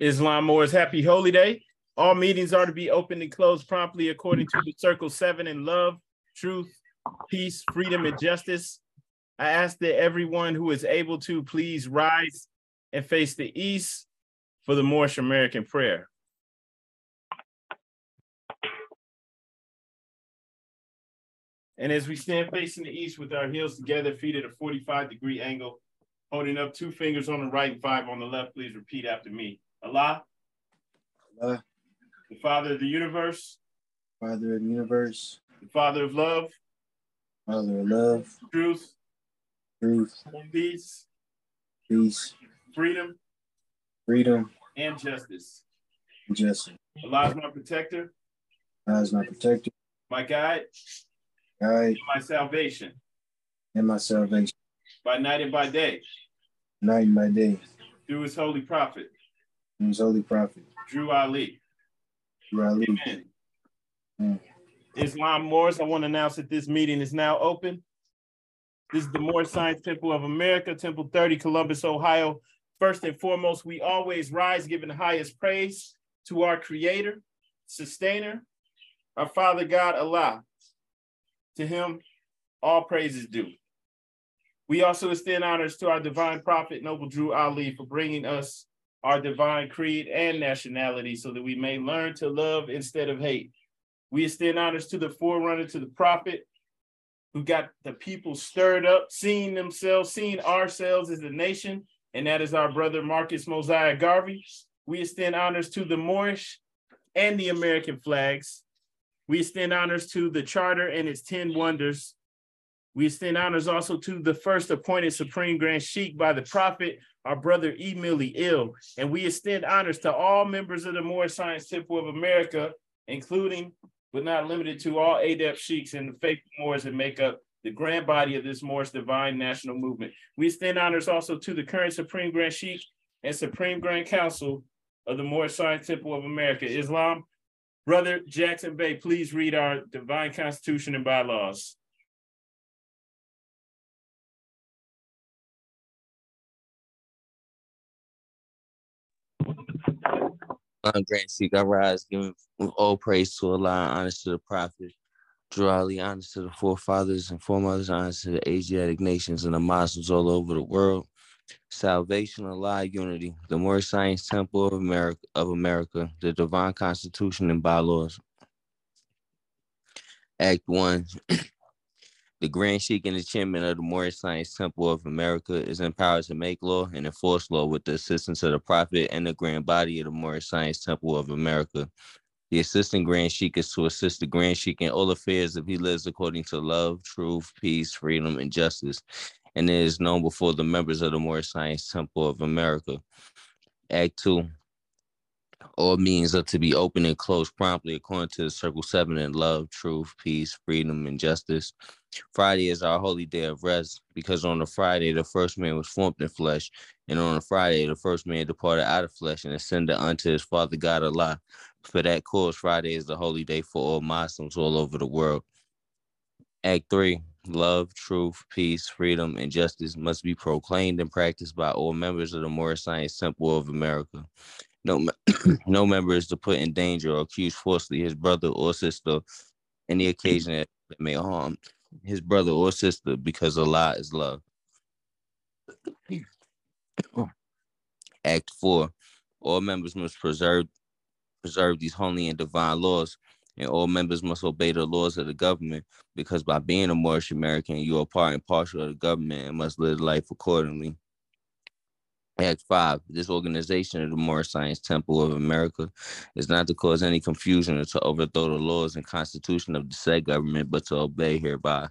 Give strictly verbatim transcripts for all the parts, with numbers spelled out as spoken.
Islam Moors, happy holy day. All meetings are to be opened and closed promptly according to the Circle seven in love, truth, peace, freedom, and justice. I ask that everyone who is able to please rise and face the east for the Moorish American prayer. And as we stand facing the east with our heels together, feet at a forty-five degree angle, holding up two fingers on the right and five on the left, please repeat after me. Allah. Allah. The Father of the universe. Father of the universe. The Father of love. Father of love. Truth. Truth. Peace. Peace. Freedom. Freedom. And justice. And justice. Allah is my protector. Allah is my protector. My guide. Guide. My salvation. And my salvation. By night and by day. Night and by day. Through his holy prophet. Through his holy prophet. Drew Ali. Drew Ali. Amen. Amen. Islam Moors, I want to announce that this meeting is now open. This is the Moorish Science Temple of America, Temple thirty, Columbus, Ohio. First and foremost, we always rise giving the highest praise to our creator, sustainer, our Father God, Allah. To him, all praise is due. We also extend honors to our divine prophet, Noble Drew Ali, for bringing us our divine creed and nationality so that we may learn to love instead of hate. We extend honors to the forerunner, to the prophet, who got the people stirred up, seeing themselves, seeing ourselves as a nation, and that is our brother, Marcus Mosiah Garvey. We extend honors to the Moorish and the American flags. We extend honors to the Charter and its ten wonders. We extend honors also to the first appointed Supreme Grand Sheikh by the Prophet, our brother Emily Ill. And we extend honors to all members of the Moorish Science Temple of America, including, but not limited to, all Adab Sheikhs and the faithful Moors that make up the grand body of this Moorish divine national movement. We extend honors also to the current Supreme Grand Sheikh and Supreme Grand Council of the Moorish Science Temple of America, Islam. Brother Jackson Bey, please read our divine constitution and bylaws. Divine Grand Sheikh, I rise, giving all praise to Allah, honors to the Prophet, Drew Ali, honors to the forefathers and foremothers, honors to the Asiatic nations and the Muslims all over the world. Salvation, Allah, unity, the Moorish Science Temple of America, of America, the divine constitution and bylaws. Act one. The Grand Sheikh and the chairman of the Moorish Science Temple of America is empowered to make law and enforce law with the assistance of the Prophet and the grand body of the Moorish Science Temple of America. The assistant Grand Sheikh is to assist the Grand Sheikh in all affairs if he lives according to love, truth, peace, freedom, and justice, and it is known before the members of the Moorish Science Temple of America. Act two. All meetings are to be open and closed promptly according to the Circle seven in love, truth, peace, freedom, and justice. Friday is our holy day of rest, because on the Friday, the first man was formed in flesh, and on the Friday, the first man departed out of flesh and ascended unto his Father God, Allah. For that cause, Friday is the holy day for all Muslims all over the world. Act three. Love, truth, peace, freedom, and justice must be proclaimed and practiced by all members of the Moorish Science Temple of America. No, no member is to put in danger or accuse falsely his brother or sister in the occasion that may harm his brother or sister, because Allah is love. Act four. All members must preserve, preserve these holy and divine laws, and all members must obey the laws of the government, because by being a Moorish American, you are part and parcel of the government and must live life accordingly. Act five, this organization of the Moorish Science Temple of America is not to cause any confusion or to overthrow the laws and constitution of the said government, but to obey hereby.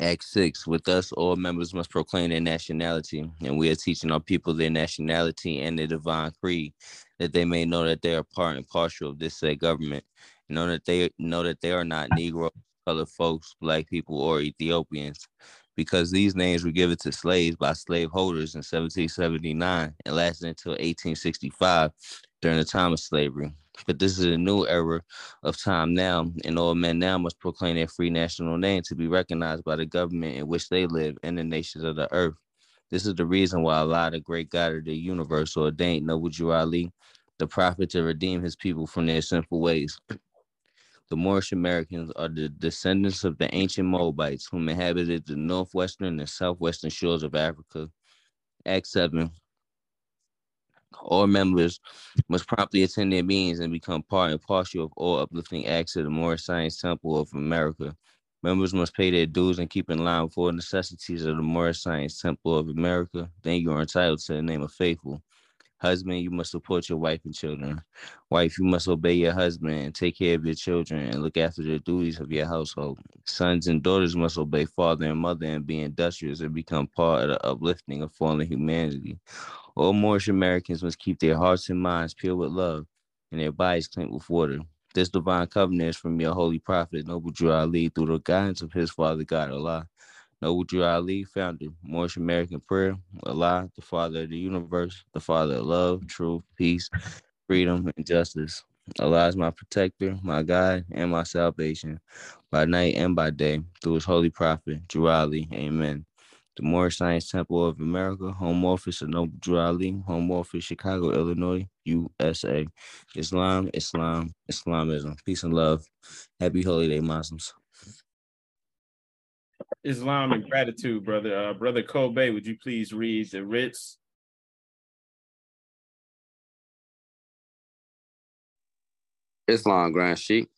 Act six, with us, all members must proclaim their nationality, and we are teaching our people their nationality and their divine creed, that they may know that they are part and parcel of this said government, and know that they know that they are not Negroes, colored folks, black people, or Ethiopians, because these names were given to slaves by slaveholders in seventeen seventy-nine and lasted until eighteen sixty-five during the time of slavery. But this is a new era of time now, and all men now must proclaim their free national name to be recognized by the government in which they live and the nations of the earth. This is the reason why Allah, the great God of the universe, ordained Noble Drew Ali, the prophet, to redeem his people from their sinful ways. The Moorish Americans are the descendants of the ancient Moabites, whom inhabited the northwestern and southwestern shores of Africa. Act seven. All members must promptly attend their meetings and become part and parcel of all uplifting acts of the Moorish Science Temple of America. Members must pay their dues and keep in line with all necessities of the Moorish Science Temple of America. Then you are entitled to the name of faithful. Husband, you must support your wife and children. Wife, you must obey your husband and take care of your children and look after the duties of your household. Sons and daughters must obey father and mother and be industrious and become part of the uplifting of fallen humanity. All Moorish Americans must keep their hearts and minds pure with love and their bodies clean with water. This divine covenant is from your holy prophet, Noble Drew Ali, through the guidance of his father, God, Allah. Noble Drew Ali, founder, Moorish American prayer, Allah, the father of the universe, the father of love, truth, peace, freedom, and justice. Allah is my protector, my guide, and my salvation, by night and by day, through his holy prophet, Drew Ali. Amen. The Moorish Science Temple of America, Home Office of Noble Drew Ali, Home Office, Chicago, Illinois, U S A. Islam, Islam, Islamism. Peace and love. Happy holiday, Muslims. Islam and gratitude, brother. Uh, brother Kobe, would you please read the writs? Islam, Grand Sheikh.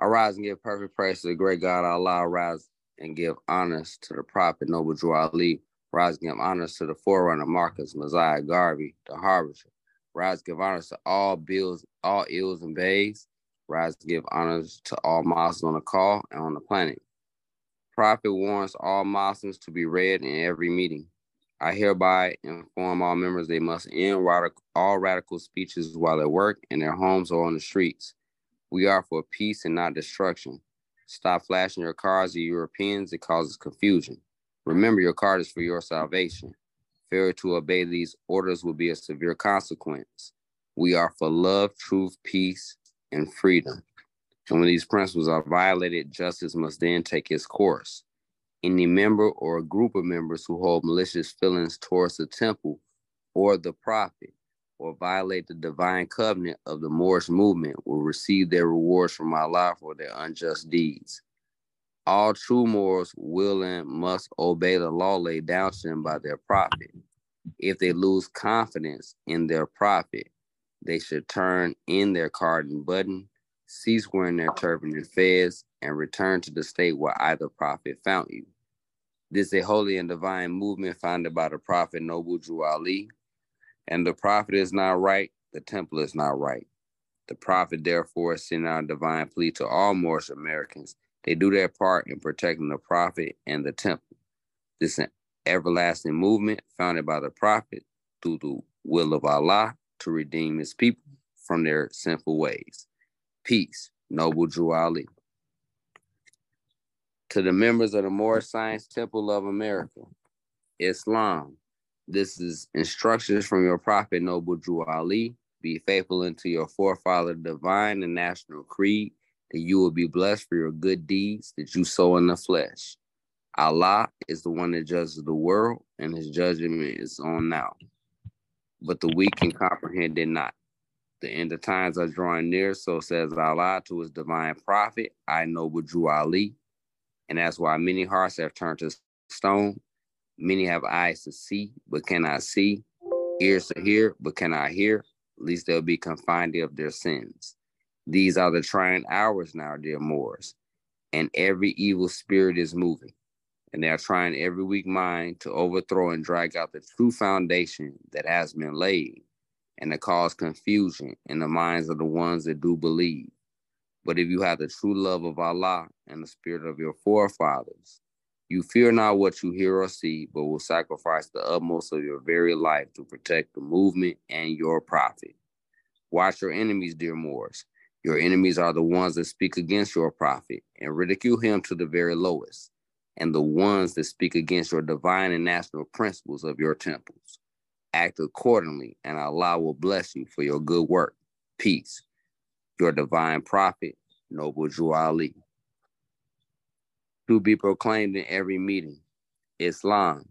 Arise and give perfect praise to the great God Allah. Arise and give honors to the prophet Noble Drew Ali. Rise and give honors to the forerunner Marcus Mosiah Garvey, the harvester. Rise and give honors to all bills, all ills and bays. Rise and give honors to all Muslims on the call and on the planet. Prophet warns all Muslims to be read in every meeting. I hereby inform all members they must end radical, all radical speeches while at work, in their homes, or on the streets. We are for peace and not destruction. Stop flashing your cards at Europeans. It causes confusion. Remember, your card is for your salvation. Failure to obey these orders will be a severe consequence. We are for love, truth, peace, and freedom. And when these principles are violated, justice must then take its course. Any member or group of members who hold malicious feelings towards the temple or the prophet, or violate the divine covenant of the Moorish movement, will receive their rewards from Allah for their unjust deeds. All true Moors will and must obey the law laid down to them by their prophet. If they lose confidence in their prophet, they should turn in their card and button, cease wearing their turban and fez, and return to the state where either prophet found you. This is a holy and divine movement founded by the prophet Noble Drew Ali. And the prophet is not right, the temple is not right. The prophet, therefore, is sending out a divine plea to all Moorish Americans. They do their part in protecting the prophet and the temple. This is an everlasting movement founded by the prophet through the will of Allah to redeem his people from their sinful ways. Peace, Noble Drew Ali. To the members of the Moorish Science Temple of America, Islam. This is instructions from your prophet, Noble Drew Ali. Be faithful unto your forefather, divine and national creed, that you will be blessed for your good deeds that you sow in the flesh. Allah is the one that judges the world, and his judgment is on now. But the weak can comprehend it not. The end of times are drawing near, so says Allah to his divine prophet, I, Noble Drew Ali. And that's why many hearts have turned to stone. Many have eyes to see, but cannot see, ears to hear, but cannot hear, lest they'll be confined of their sins. These are the trying hours now, dear Moors, and every evil spirit is moving, and they are trying every weak mind to overthrow and drag out the true foundation that has been laid, and to cause confusion in the minds of the ones that do believe. But if you have the true love of Allah and the spirit of your forefathers, you fear not what you hear or see, but will sacrifice the utmost of your very life to protect the movement and your prophet. Watch your enemies, dear Moors. Your enemies are the ones that speak against your prophet and ridicule him to the very lowest, and the ones that speak against your divine and national principles of your temples. Act accordingly, and Allah will bless you for your good work. Peace. Your divine prophet, Noble Drew Ali. To be proclaimed in every meeting. Islam.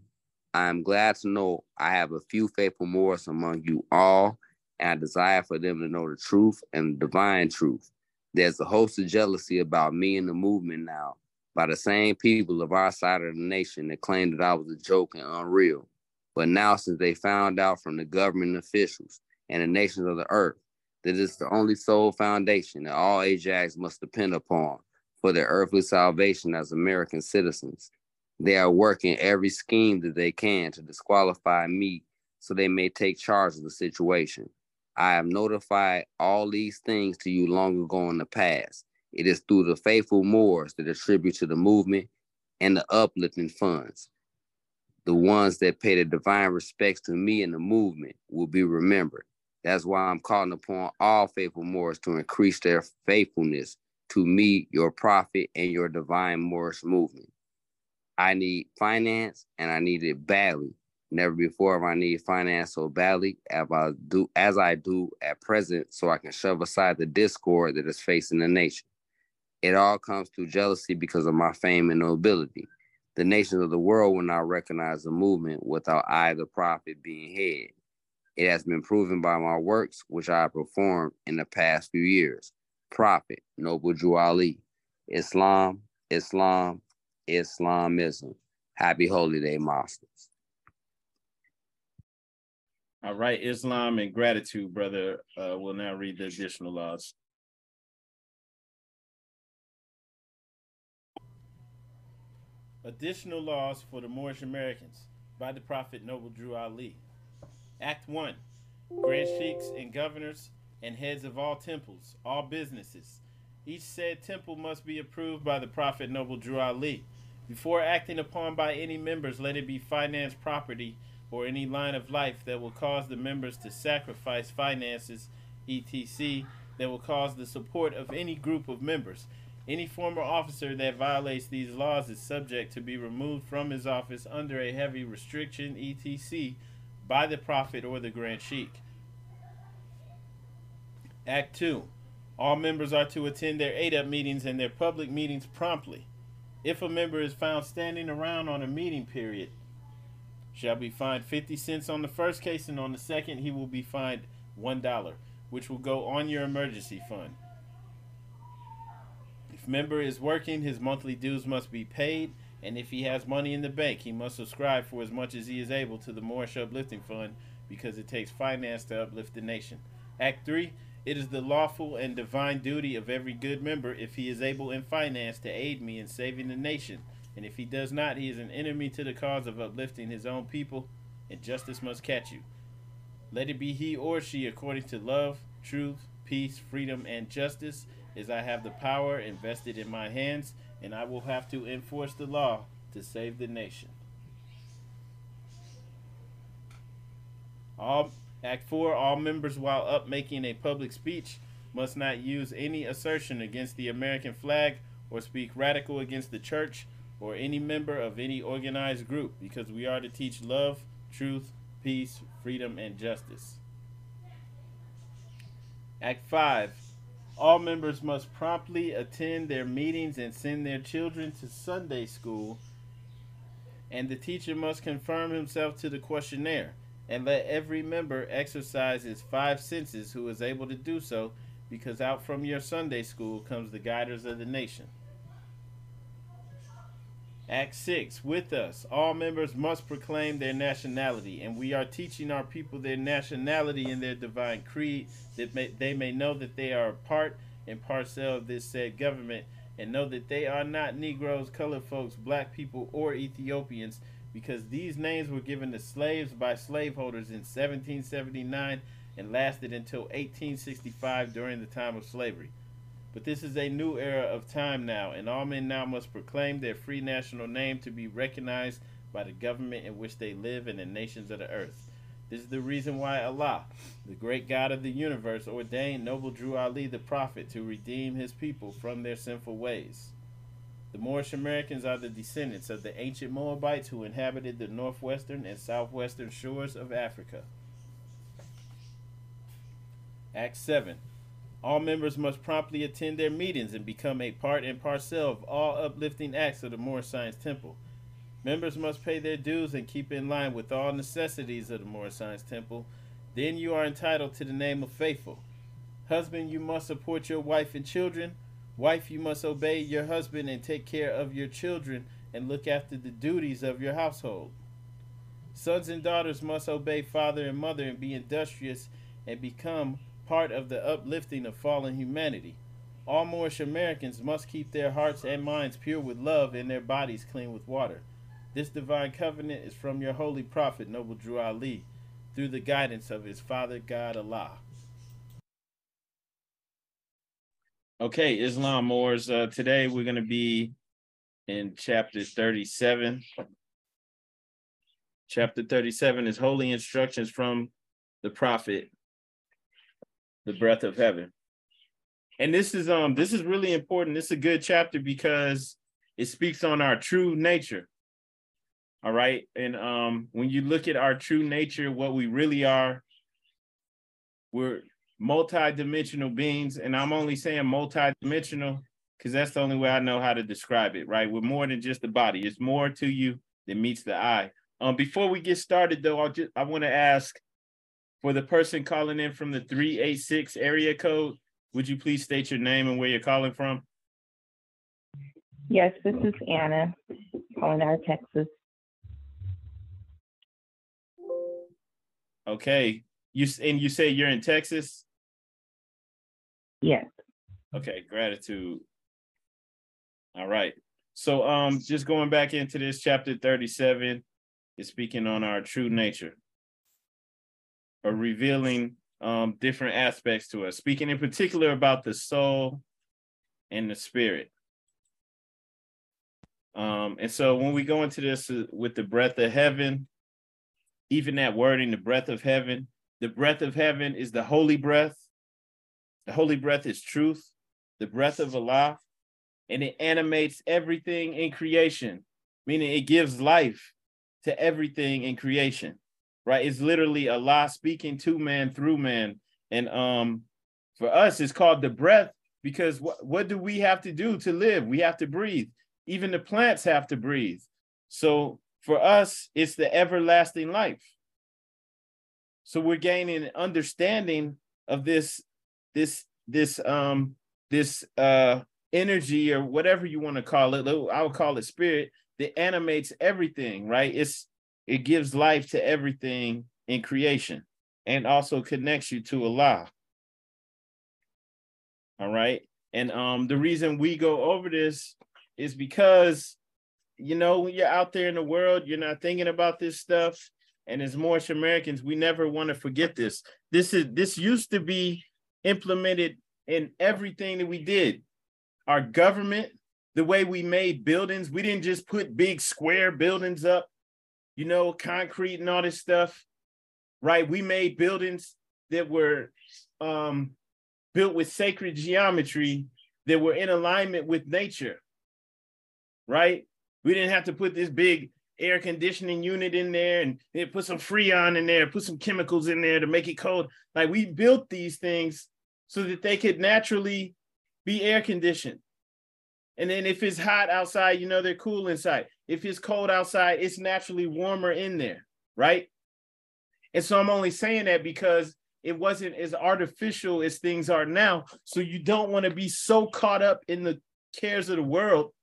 I am glad to know I have a few faithful Moors among you all, and I desire for them to know the truth and the divine truth. There's a host of jealousy about me and the movement now by the same people of our side of the nation that claimed that I was a joke and unreal. But now, since they found out from the government officials and the nations of the earth that it's the only sole foundation that all Asiatics must depend upon for their earthly salvation as American citizens, they are working every scheme that they can to disqualify me so they may take charge of the situation. I have notified all these things to you long ago in the past. It is through the faithful Moors that attribute to the movement and the uplifting funds. The ones that pay the divine respects to me and the movement will be remembered. That's why I'm calling upon all faithful Moors to increase their faithfulness to me, your prophet, and your divine Moorish movement. I need finance, and I need it badly. Never before have I needed finance so badly as I do, as I do at present, so I can shove aside the discord that is facing the nation. It all comes through jealousy because of my fame and nobility. The nations of the world will not recognize the movement without I, the prophet, being head. It has been proven by my works, which I have performed in the past few years. Prophet, Noble Drew Ali. Islam, Islam, Islamism. Happy Holy Day, Muslims. All right, Islam and gratitude, brother. Uh, we'll now read the additional laws. Additional Laws for the Moorish Americans by the Prophet Noble Drew Ali. Act one. Grand sheiks and governors and heads of all temples, all businesses. Each said temple must be approved by the Prophet Noble Drew Ali. Before acting upon by any members, let it be finance, property, or any line of life that will cause the members to sacrifice finances, et cetera, that will cause the support of any group of members. Any former officer that violates these laws is subject to be removed from his office under a heavy restriction, et cetera, by the prophet or the grand sheikh. Act two. All members are to attend their Adab meetings and their public meetings promptly. If a member is found standing around on a meeting period, shall be fined fifty cents on the first case, and on the second he will be fined one dollar, which will go on your emergency fund. If member is working, his monthly dues must be paid, and if he has money in the bank, he must subscribe for as much as he is able to the Moorish Uplifting Fund, because it takes finance to uplift the nation. Act three. It is the lawful and divine duty of every good member, if he is able in finance, to aid me in saving the nation, and if he does not, he is an enemy to the cause of uplifting his own people, and justice must catch you. Let it be he or she according to love, truth, peace, freedom, and justice, as I have the power invested in my hands, and I will have to enforce the law to save the nation. All, Act four, all members, while up making a public speech, must not use any assertion against the American flag or speak radical against the church or any member of any organized group, because we are to teach love, truth, peace, freedom, and justice. Act five. All members must promptly attend their meetings and send their children to Sunday school, and the teacher must confirm himself to the questionnaire, and let every member exercise his five senses who is able to do so, because out from your Sunday school comes the guiders of the nation. Act six. With us, all members must proclaim their nationality, and we are teaching our people their nationality and their divine creed, that may, they may know that they are a part and parcel of this said government, and know that they are not Negroes, colored folks, black people, or Ethiopians, because these names were given to slaves by slaveholders in seventeen seventy-nine and lasted until eighteen sixty-five during the time of slavery. But this is a new era of time now, and all men now must proclaim their free national name to be recognized by the government in which they live and the nations of the earth. This is the reason why Allah, the great God of the universe, ordained Noble Drew Ali the prophet to redeem his people from their sinful ways. The Moorish Americans are the descendants of the ancient Moabites who inhabited the northwestern and southwestern shores of Africa. Act seven. All members must promptly attend their meetings and become a part and parcel of all uplifting acts of the Moorish Science Temple. Members must pay their dues and keep in line with all necessities of the Moorish Science Temple. Then you are entitled to the name of faithful. Husband, you must support your wife and children. Wife, you must obey your husband and take care of your children and look after the duties of your household. Sons and daughters must obey father and mother and be industrious and become part of the uplifting of fallen humanity. All Moorish Americans must keep their hearts and minds pure with love and their bodies clean with water. This divine covenant is from your holy prophet, Noble Drew Ali, through the guidance of his father, God Allah. Okay, Islam Moors, uh, today we're going to be in chapter thirty-seven. Chapter thirty-seven is Holy Instructions from the Prophet, the Breath of Heaven. And this is um this is really important. This is a good chapter because it speaks on our true nature. All right. And um, when you look at our true nature, what we really are, we're multidimensional beings. And I'm only saying multidimensional because that's the only way I know how to describe it. Right. We're more than just the body. It's more to you than meets the eye. Um, before we get started, though, I'll just, I want to ask for the person calling in from the three eight six area code. Would you please state your name and where you're calling from? Yes, this is Anna calling out of Texas. Okay, you and you say you're in Texas? Yes. Okay, gratitude. All right. So um, just going back into this, chapter thirty-seven is speaking on our true nature, or revealing um, different aspects to us, speaking in particular about the soul and the spirit. Um, and so when we go into this uh, with the breath of heaven, even that word in the breath of heaven, the breath of heaven is the holy breath. The holy breath is truth, the breath of Allah, and it animates everything in creation, meaning it gives life to everything in creation, right? It's literally Allah speaking to man through man. And um, for us, it's called the breath because wh what do we have to do to live? We have to breathe. Even the plants have to breathe. So for us, it's the everlasting life. So we're gaining an understanding of this, this, this, um, this uh, energy or whatever you want to call it. I would call it spirit that animates everything, right? It's it gives life to everything in creation and also connects you to Allah. All right, and um, the reason we go over this is because, you know, when you're out there in the world, you're not thinking about this stuff. And as Moorish Americans, we never want to forget this. This is this used to be implemented in everything that we did. Our government, the way we made buildings, we didn't just put big square buildings up, you know, concrete and all this stuff, right? We made buildings that were um, built with sacred geometry that were in alignment with nature, right? We didn't have to put this big air conditioning unit in there and then put some Freon in there, put some chemicals in there to make it cold. Like, we built these things so that they could naturally be air conditioned. And then if it's hot outside, you know, they're cool inside. If it's cold outside, it's naturally warmer in there, right? And so I'm only saying that because it wasn't as artificial as things are now. So you don't want to be so caught up in the cares of the world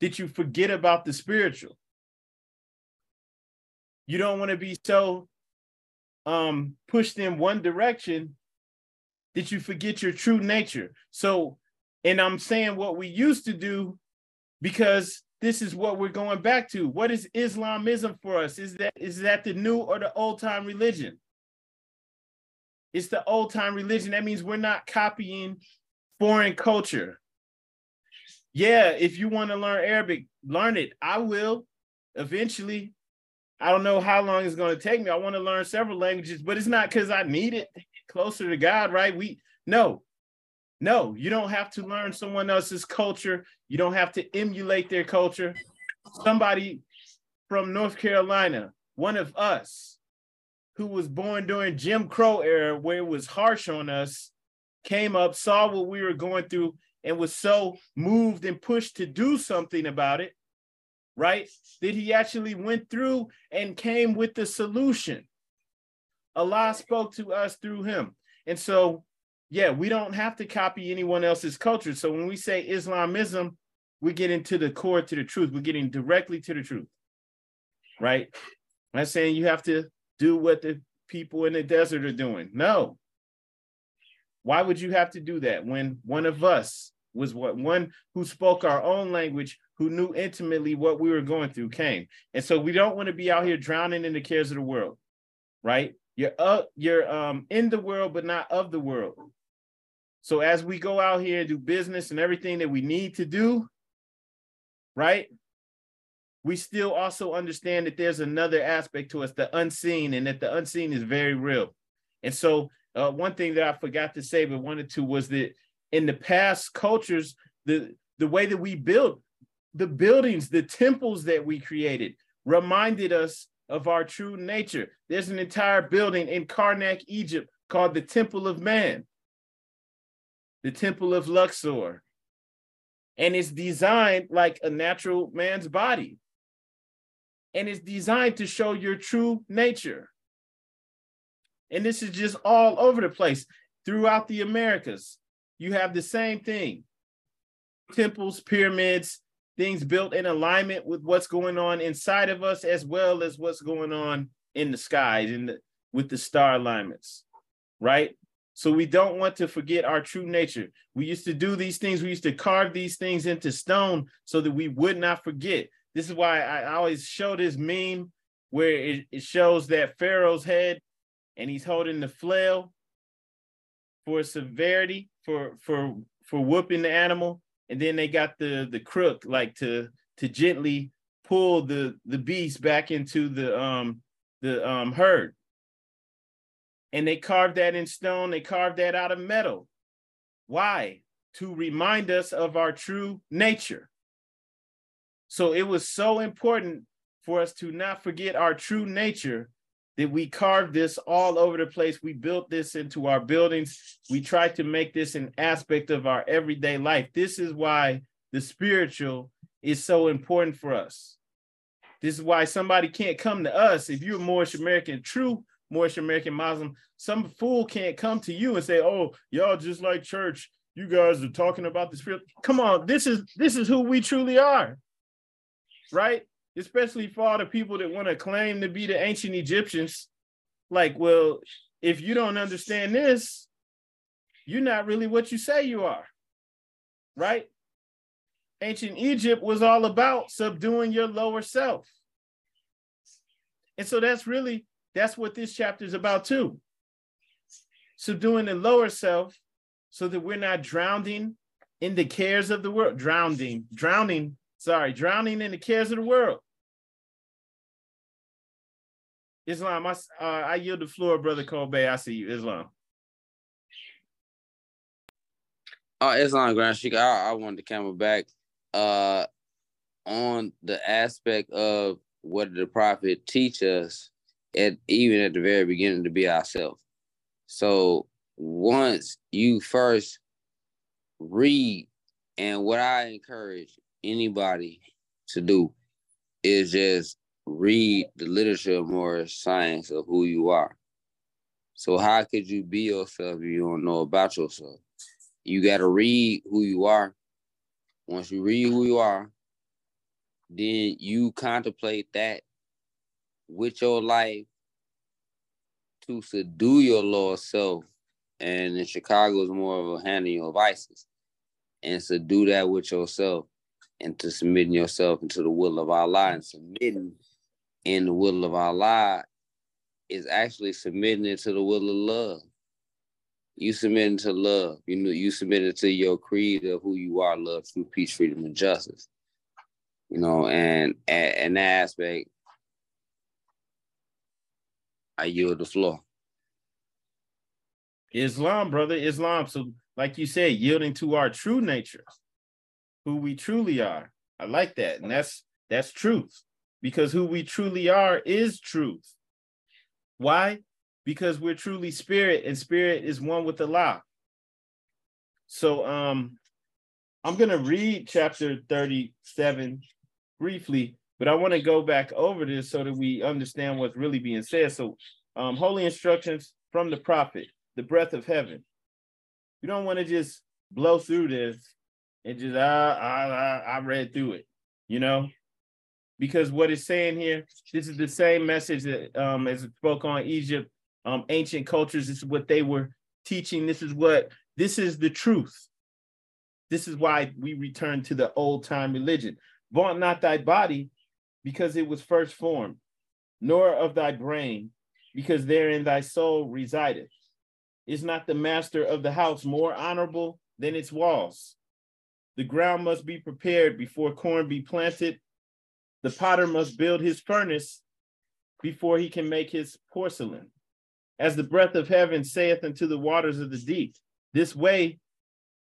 that you forget about the spiritual. You don't want to be so um, pushed in one direction that you forget your true nature. So, and I'm saying what we used to do because this is what we're going back to. What is Islamism for us? Is that, is that the new or the old time religion? It's the old time religion. That means we're not copying foreign culture. Yeah, if you want to learn Arabic, learn it. I will eventually. I don't know how long it's going to take me. I want to learn several languages, but it's not because I need it. Closer to God, right? We no, no, you don't have to learn someone else's culture. You don't have to emulate their culture. Somebody from North Carolina, one of us, who was born during Jim Crow era, where it was harsh on us, came up, saw what we were going through, and was so moved and pushed to do something about it right? That he actually went through and came with the solution. Allah spoke to us through him. And so, yeah, we don't have to copy anyone else's culture. So when we say Islamism, we get into the core to the truth. We're getting directly to the truth, right? I'm not saying you have to do what the people in the desert are doing. No. Why would you have to do that when one of us was what one who spoke our own language, who knew intimately what we were going through came? And so we don't want to be out here drowning in the cares of the world, right? You're up, you're um, in the world, but not of the world. So as we go out here and do business and everything that we need to do, right? We still also understand that there's another aspect to us, the unseen, and that the unseen is very real. And so uh, one thing that I forgot to say, but wanted to, was that in the past cultures, the, the way that we built the buildings, the temples that we created reminded us of our true nature. There's an entire building in Karnak, Egypt called the Temple of Man, the Temple of Luxor. And it's designed like a natural man's body. And it's designed to show your true nature. And this is just all over the place. Throughout the Americas, you have the same thing. Temples, pyramids, things built in alignment with what's going on inside of us, as well as what's going on in the skies and with the star alignments, right? So we don't want to forget our true nature. We used to do these things. We used to carve these things into stone so that we would not forget. This is why I always show this meme where it, it shows that Pharaoh's head and he's holding the flail for severity, for, for, for whooping the animal. And then they got the, the crook, like to, to gently pull the, the beast back into the, um, the um, herd. And they carved that in stone. They carved that out of metal. Why? To remind us of our true nature. So it was so important for us to not forget our true nature that we carved this all over the place. We built this into our buildings. We tried to make this an aspect of our everyday life. This is why the spiritual is so important for us. This is why somebody can't come to us. If you're a Moorish American, true Moorish American Muslim, some fool can't come to you and say, oh, y'all just like church. You guys are talking about the spirit. Come on, this is this is who we truly are, right? Especially for all the people that want to claim to be the ancient Egyptians. Like, well, if you don't understand this, you're not really what you say you are, right? Ancient Egypt was all about subduing your lower self. And so that's really, that's what this chapter is about too. Subduing the lower self so that we're not drowning in the cares of the world. Drowning, drowning, sorry, drowning in the cares of the world. Islam, I, uh, I yield the floor, Brother Colbay. I see you, Islam. Uh, Islam, Grand Sheikh, I, I wanted to come back uh, on the aspect of what the prophet teach us. At even at the very beginning, to be ourselves. So once you first read, and what I encourage anybody to do is just read the literature of Moorish science of who you are. So how could you be yourself if you don't know about yourself? You got to read who you are. Once you read who you are, then you contemplate that with your life to subdue your lower self. And in Chicago, is more of a handling your vices. And subdue that with yourself and to submitting yourself into the will of Allah. And submitting in the will of Allah is actually submitting it to the will of love. You submitting to love. You know, you submit it to your creed of who you are, love, through peace, freedom, and justice. You know, and, and, and that aspect, I yield the floor. Islam, brother, Islam. So like you said, yielding to our true nature, who we truly are. I like that. And that's that's truth, because who we truly are is truth. Why? Because we're truly spirit, and spirit is one with Allah. So um, I'm going to read chapter thirty-seven briefly, But I want to go back over this so that we understand what's really being said. So um, holy instructions from the prophet, the breath of heaven. You don't want to just blow through this and just, ah, ah, ah, I read through it, you know? Because what it's saying here, this is the same message that um, as it spoke on Egypt, um, ancient cultures, this is what they were teaching. This is what, this is the truth. This is why we return to the old time religion. Vaunt not thy body, because it was first formed, nor of thy brain, because therein thy soul resideth. Is not the master of the house more honorable than its walls? The ground must be prepared before corn be planted. The potter must build his furnace before he can make his porcelain. As the breath of heaven saith unto the waters of the deep, this way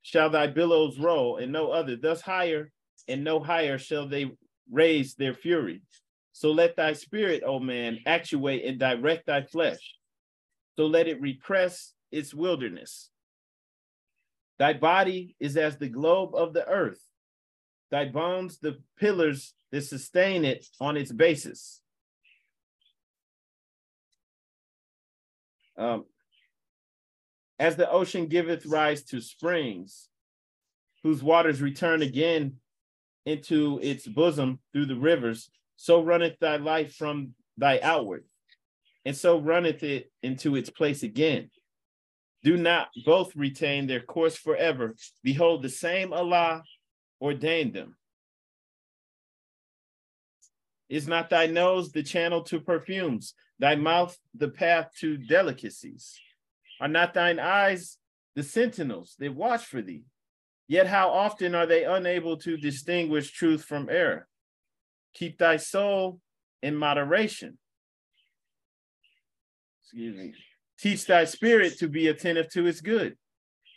shall thy billows roll, and no other. Thus higher and no higher shall they raise their fury. So let thy spirit, O man, actuate and direct thy flesh. So let it repress its wilderness. Thy body is as the globe of the earth. Thy bones, the pillars that sustain it on its basis. Um, as the ocean giveth rise to springs, whose waters return again into its bosom through the rivers, so runneth thy life from thy outward, and so runneth it into its place again. Do not both retain their course forever. Behold, the same Allah ordained them. Is not thy nose the channel to perfumes, thy mouth the path to delicacies? Are not thine eyes the sentinels that watch for thee? Yet how often are they unable to distinguish truth from error? Keep thy soul in moderation. Excuse me. Teach thy spirit to be attentive to its good.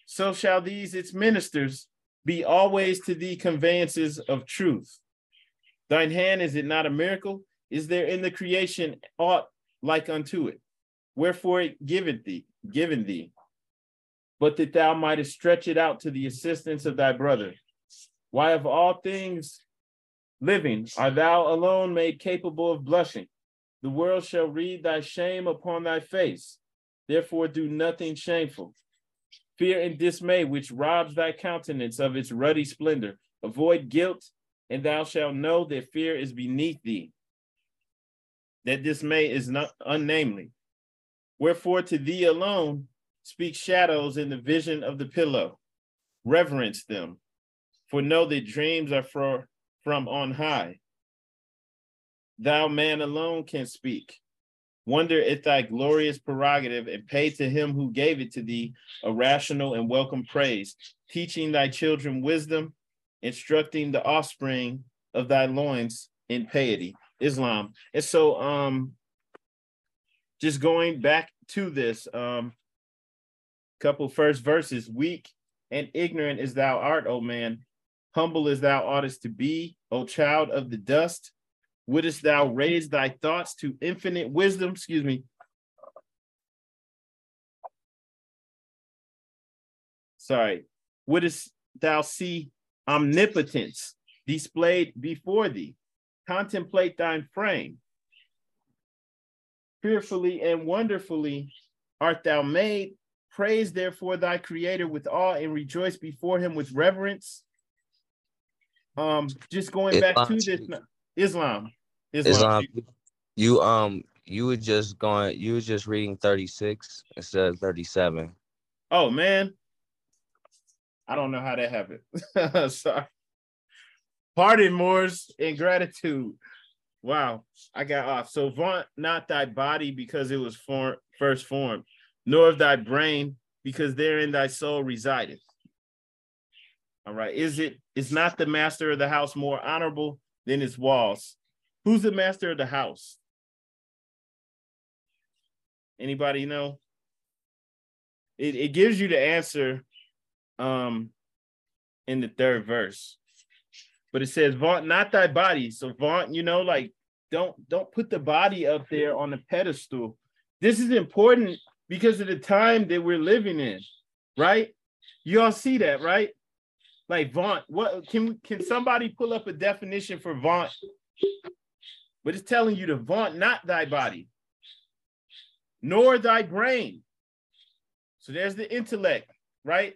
So shall these its ministers be always to thee conveyances of truth. Thine hand, is it not a miracle? Is there in the creation aught like unto it? Wherefore it giveth thee, given thee, but that thou mightest stretch it out to the assistance of thy brother. Why of all things living are thou alone made capable of blushing? The world shall read thy shame upon thy face. Therefore do nothing shameful. Fear and dismay, which robs thy countenance of its ruddy splendor. Avoid guilt, and thou shalt know that fear is beneath thee, that dismay is not unnamely. Wherefore to thee alone speak shadows in the vision of the pillow. Reverence them, for know that dreams are for, from on high. Thou man alone can speak. Wonder at thy glorious prerogative, and pay to him who gave it to thee a rational and welcome praise, teaching thy children wisdom, instructing the offspring of thy loins in piety. Islam. And so um just going back to this um couple first verses, weak and ignorant as thou art, O man, humble as thou oughtest to be, O child of the dust. Wouldest thou raise thy thoughts to infinite wisdom? Excuse me. Sorry. Wouldest thou see omnipotence displayed before thee? Contemplate thine frame. Fearfully and wonderfully art thou made. Praise therefore thy creator with awe, and rejoice before him with reverence. Um, just going back to this. Islam. Islam. Islam. You um you were just going you were just reading thirty-six instead of thirty-seven. Oh man. I don't know how that happened. Sorry. Pardon, Moors, in gratitude. Wow, I got off. So vaunt not thy body, because it was form, first formed, nor of thy brain, because therein thy soul resideth. All right. Is it is not the master of the house more honorable than its walls? Who's the master of the house? Anybody know? It, it gives you the answer um, in the third verse. But it says, vaunt not thy body. So vaunt, you know, like, don't, don't put the body up there on the pedestal. This is important because of the time that we're living in, right? You all see that, right? Like vaunt, what can can somebody pull up a definition for vaunt? But it's telling you to vaunt not thy body, nor thy brain. So there's the intellect, right?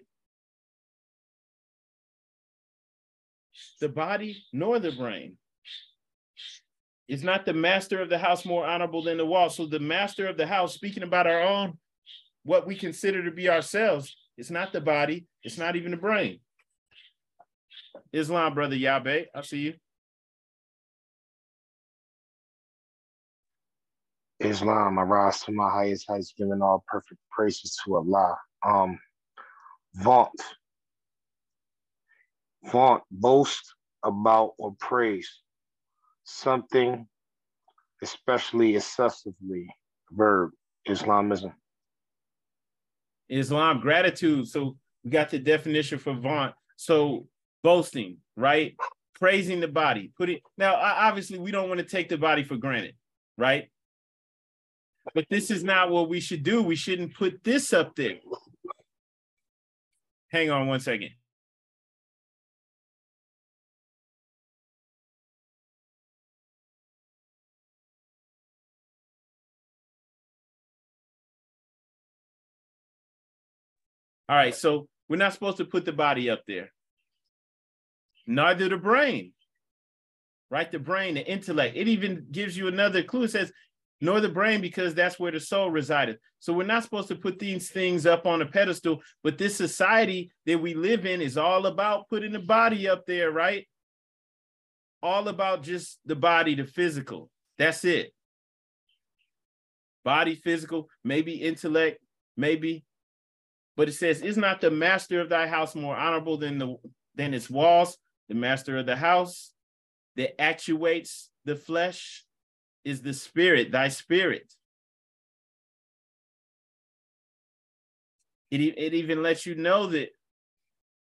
The body nor the brain. Is not the master of the house more honorable than the wall? So the master of the house, speaking about our own, what we consider to be ourselves, it's not the body, it's not even the brain. Islam, brother Yabe, I see you. Islam, I rise to my highest heights, giving all perfect praises to Allah. Um, vaunt, vaunt, boast about or praise something, especially excessively. Verb, Islamism. Islam, gratitude. So we got the definition for vaunt. So boasting, right? Praising the body. Put it now. Obviously, we don't want to take the body for granted, right? But this is not what we should do. We shouldn't put this up there. Hang on one second. All right, so we're not supposed to put the body up there. Neither the brain, right? The brain, the intellect. It even gives you another clue. It says, nor the brain, because that's where the soul resided. So we're not supposed to put these things up on a pedestal, but this society that we live in is all about putting the body up there, right? All about just the body, the physical. That's it. Body, physical, maybe intellect, maybe. But it says, is not the master of thy house more honorable than, the, than its walls? The master of the house that actuates the flesh is the spirit, thy spirit. It, it even lets you know that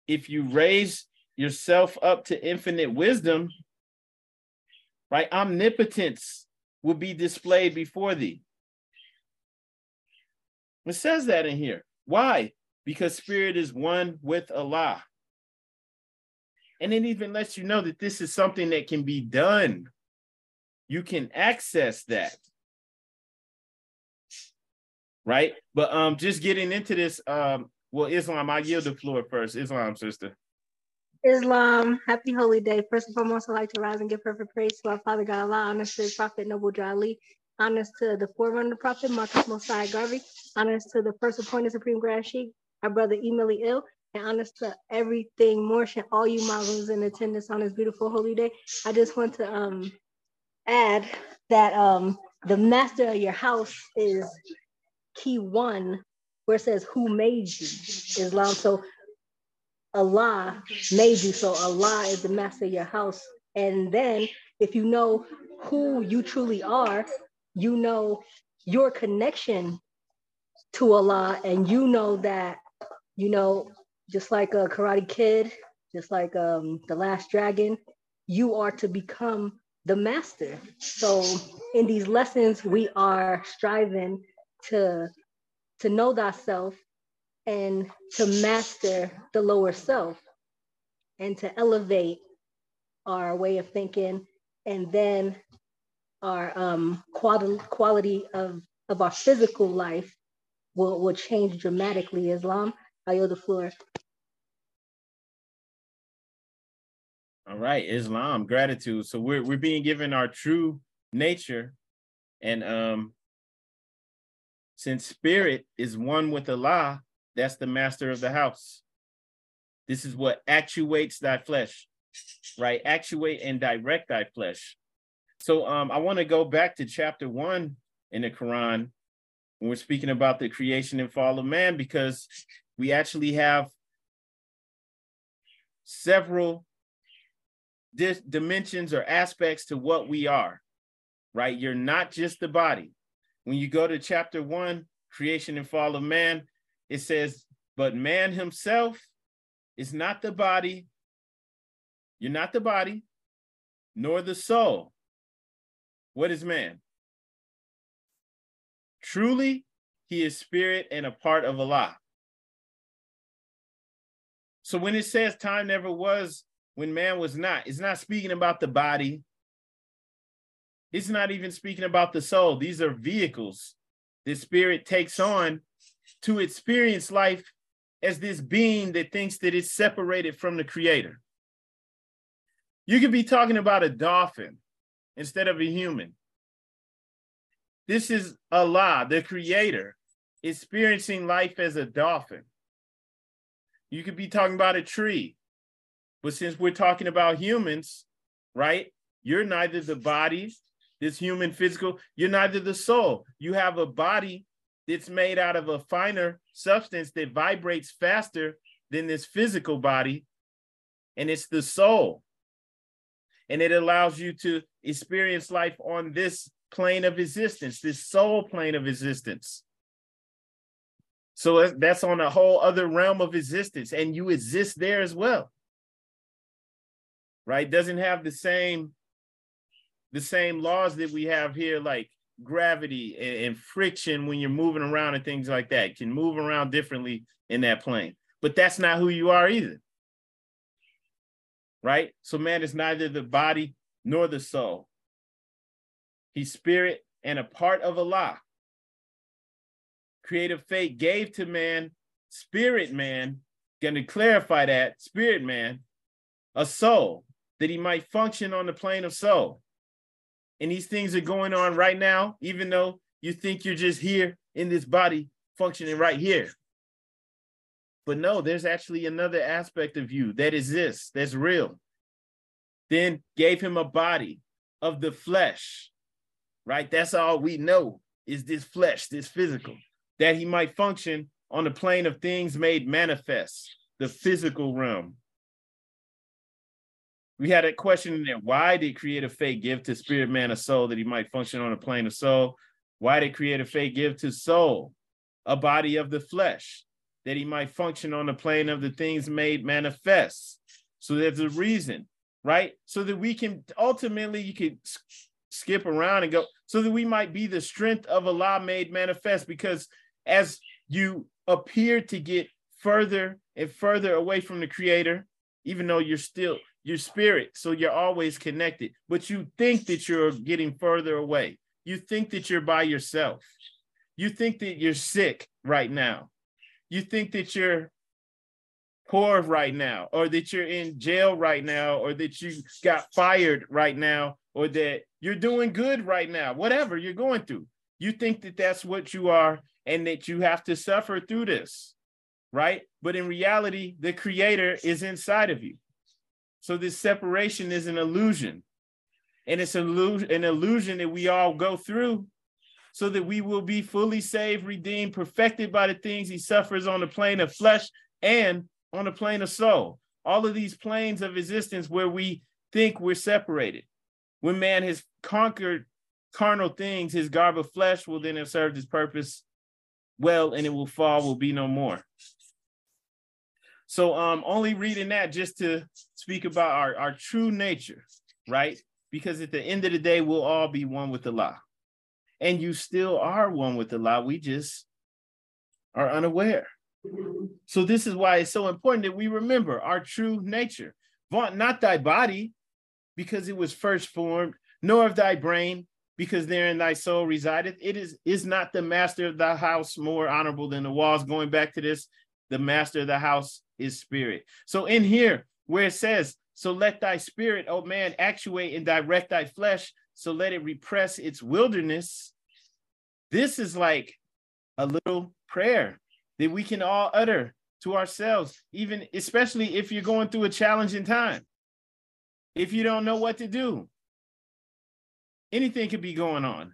if you raise yourself up to infinite wisdom, right, omnipotence will be displayed before thee. It says that in here. Why? Because spirit is one with Allah. And it even lets you know that this is something that can be done. You can access that, right? But um, just getting into this, um, well, Islam, I yield the floor first. Islam, sister. Islam, happy holy day. First and foremost, I'd like to rise and give perfect praise to our Father God Allah, honors to the Prophet Noble Drew Ali, honors to the forerunner Prophet Marcus Mosiah Garvey, honors to the first appointed Supreme Grand Sheikh, our brother Emily Ill, and honest to everything Moorish and all you Muslims in attendance on this beautiful holy day. I just want to um. add that um, the master of your house is key one, where it says who made you, Islam. So Allah made you, so Allah is the master of your house. And then if you know who you truly are, you know your connection to Allah, and you know that, you know, just like a Karate Kid, just like um, The Last Dragon, you are to become the master. So in these lessons, we are striving to, to know thyself and to master the lower self and to elevate our way of thinking, and then our um, quality, quality of, of our physical life will, will change dramatically. Islam, I yield the floor. All right, Islam, gratitude. So we're we're being given our true nature, and um, since spirit is one with Allah, that's the master of the house. This is what actuates thy flesh, right? Actuate and direct thy flesh. So um, I want to go back to chapter one in the Quran when we're speaking about the creation and fall of man, because we actually have several This dimensions or aspects to what we are, right? You're not just the body. When you go to chapter one, creation and fall of man, it says, but man himself is not the body. You're not the body, nor the soul. What is man? Truly, he is spirit and a part of Allah. So when it says time never was, when man was not, it's not speaking about the body. It's not even speaking about the soul. These are vehicles the spirit takes on to experience life as this being that thinks that it's separated from the creator. You could be talking about a dolphin instead of a human. This is Allah, the creator, experiencing life as a dolphin. You could be talking about a tree, but since we're talking about humans, right? You're neither the body, this human physical, you're neither the soul. You have a body that's made out of a finer substance that vibrates faster than this physical body, and it's the soul. And it allows you to experience life on this plane of existence, this soul plane of existence. So that's on a whole other realm of existence, and you exist there as well, right? Doesn't have the same the same laws that we have here, like gravity and, and friction when you're moving around and things like that. You can move around differently in that plane, but that's not who you are either, right? So man is neither the body nor the soul. He's spirit and a part of Allah. Creative fate gave to man, spirit man, going to clarify that, spirit man, a soul, that he might function on the plane of soul. And these things are going on right now, even though you think you're just here in this body functioning right here. But no, there's actually another aspect of you that exists, that's real. Then gave him a body of the flesh, right? That's all we know is this flesh, this physical, that he might function on the plane of things made manifest, the physical realm. We had a question in there. Why did creative fate give to spirit, man, a soul that he might function on a plane of soul? Why did creative fate give to soul a body of the flesh that he might function on the plane of the things made manifest? So there's a reason, right? So that we can ultimately, you could skip around and go, so that we might be the strength of Allah made manifest, because as you appear to get further and further away from the creator, even though you're still... your spirit, so you're always connected, but you think that you're getting further away. You think that you're by yourself. You think that you're sick right now. You think that you're poor right now, or that you're in jail right now, or that you got fired right now, or that you're doing good right now, whatever you're going through. You think that that's what you are and that you have to suffer through this, right? But in reality, the creator is inside of you. So this separation is an illusion, and it's an illusion that we all go through so that we will be fully saved, redeemed, perfected by the things he suffers on the plane of flesh and on the plane of soul. All of these planes of existence where we think we're separated. When man has conquered carnal things, his garb of flesh will then have served his purpose well, and it will fall, will be no more. So um, only reading that just to speak about our, our true nature, right? Because at the end of the day, we'll all be one with Allah. And you still are one with Allah. We just are unaware. So this is why it's so important that we remember our true nature. Vaunt not thy body, because it was first formed, nor of thy brain, because therein thy soul resideth. It is, is not the master of thy house more honorable than the walls. Going back to this, the master of the house is spirit. So in here, where it says, so let thy spirit, O man, actuate and direct thy flesh, so let it repress its wilderness. This is like a little prayer that we can all utter to ourselves, even especially if you're going through a challenging time. If you don't know what to do, anything could be going on.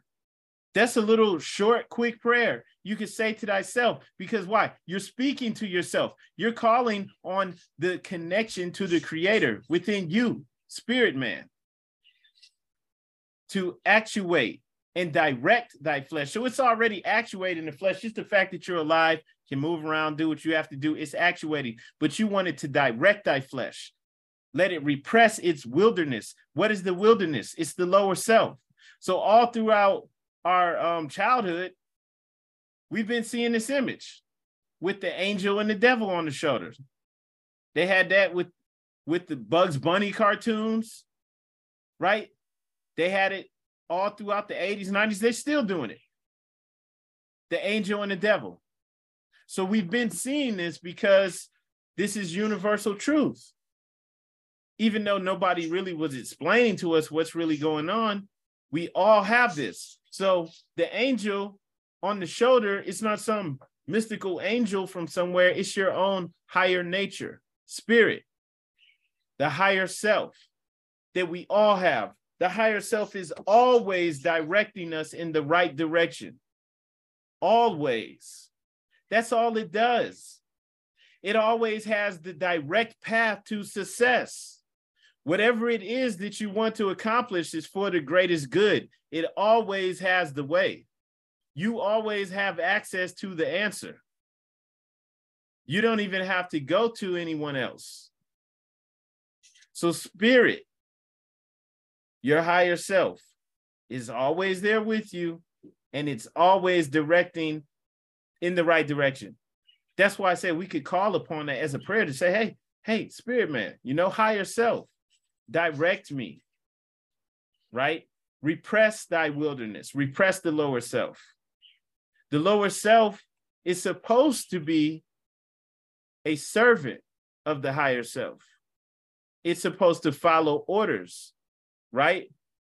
That's a little short, quick prayer you could say to thyself, because why? You're speaking to yourself. You're calling on the connection to the creator within you, spirit man, to actuate and direct thy flesh. So it's already actuating the flesh. Just the fact that you're alive, can move around, do what you have to do. It's actuating, but you want it to direct thy flesh. Let it repress its wilderness. What is the wilderness? It's the lower self. So all throughout our um, childhood, we've been seeing this image with the angel and the devil on the shoulders. They had that with, with the Bugs Bunny cartoons, right? They had it all throughout the eighties, nineties, they're still doing it. The angel and the devil. So we've been seeing this because this is universal truth. Even though nobody really was explaining to us what's really going on, we all have this. So the angel on the shoulder, it's not some mystical angel from somewhere. It's your own higher nature, spirit, the higher self that we all have. The higher self is always directing us in the right direction. Always. That's all it does. It always has the direct path to success. Whatever it is that you want to accomplish is for the greatest good. It always has the way. You always have access to the answer. You don't even have to go to anyone else. So spirit, your higher self, is always there with you, and it's always directing in the right direction. That's why I say we could call upon that as a prayer to say, hey, hey, spirit man, you know, higher self, direct me, right? Repress thy wilderness, repress the lower self. The lower self is supposed to be a servant of the higher self. It's supposed to follow orders, right?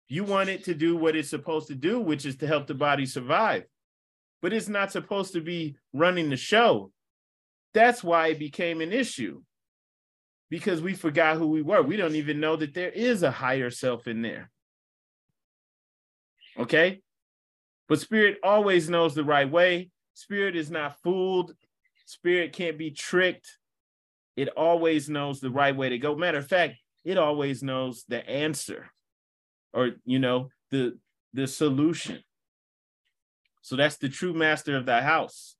You want it to do what it's supposed to do, which is to help the body survive. But it's not supposed to be running the show. That's why it became an issue, because we forgot who we were. We don't even know that there is a higher self in there. Okay? But spirit always knows the right way. Spirit is not fooled. Spirit can't be tricked. It always knows the right way to go. Matter of fact, it always knows the answer, or, you know, the, the solution. So that's the true master of thy house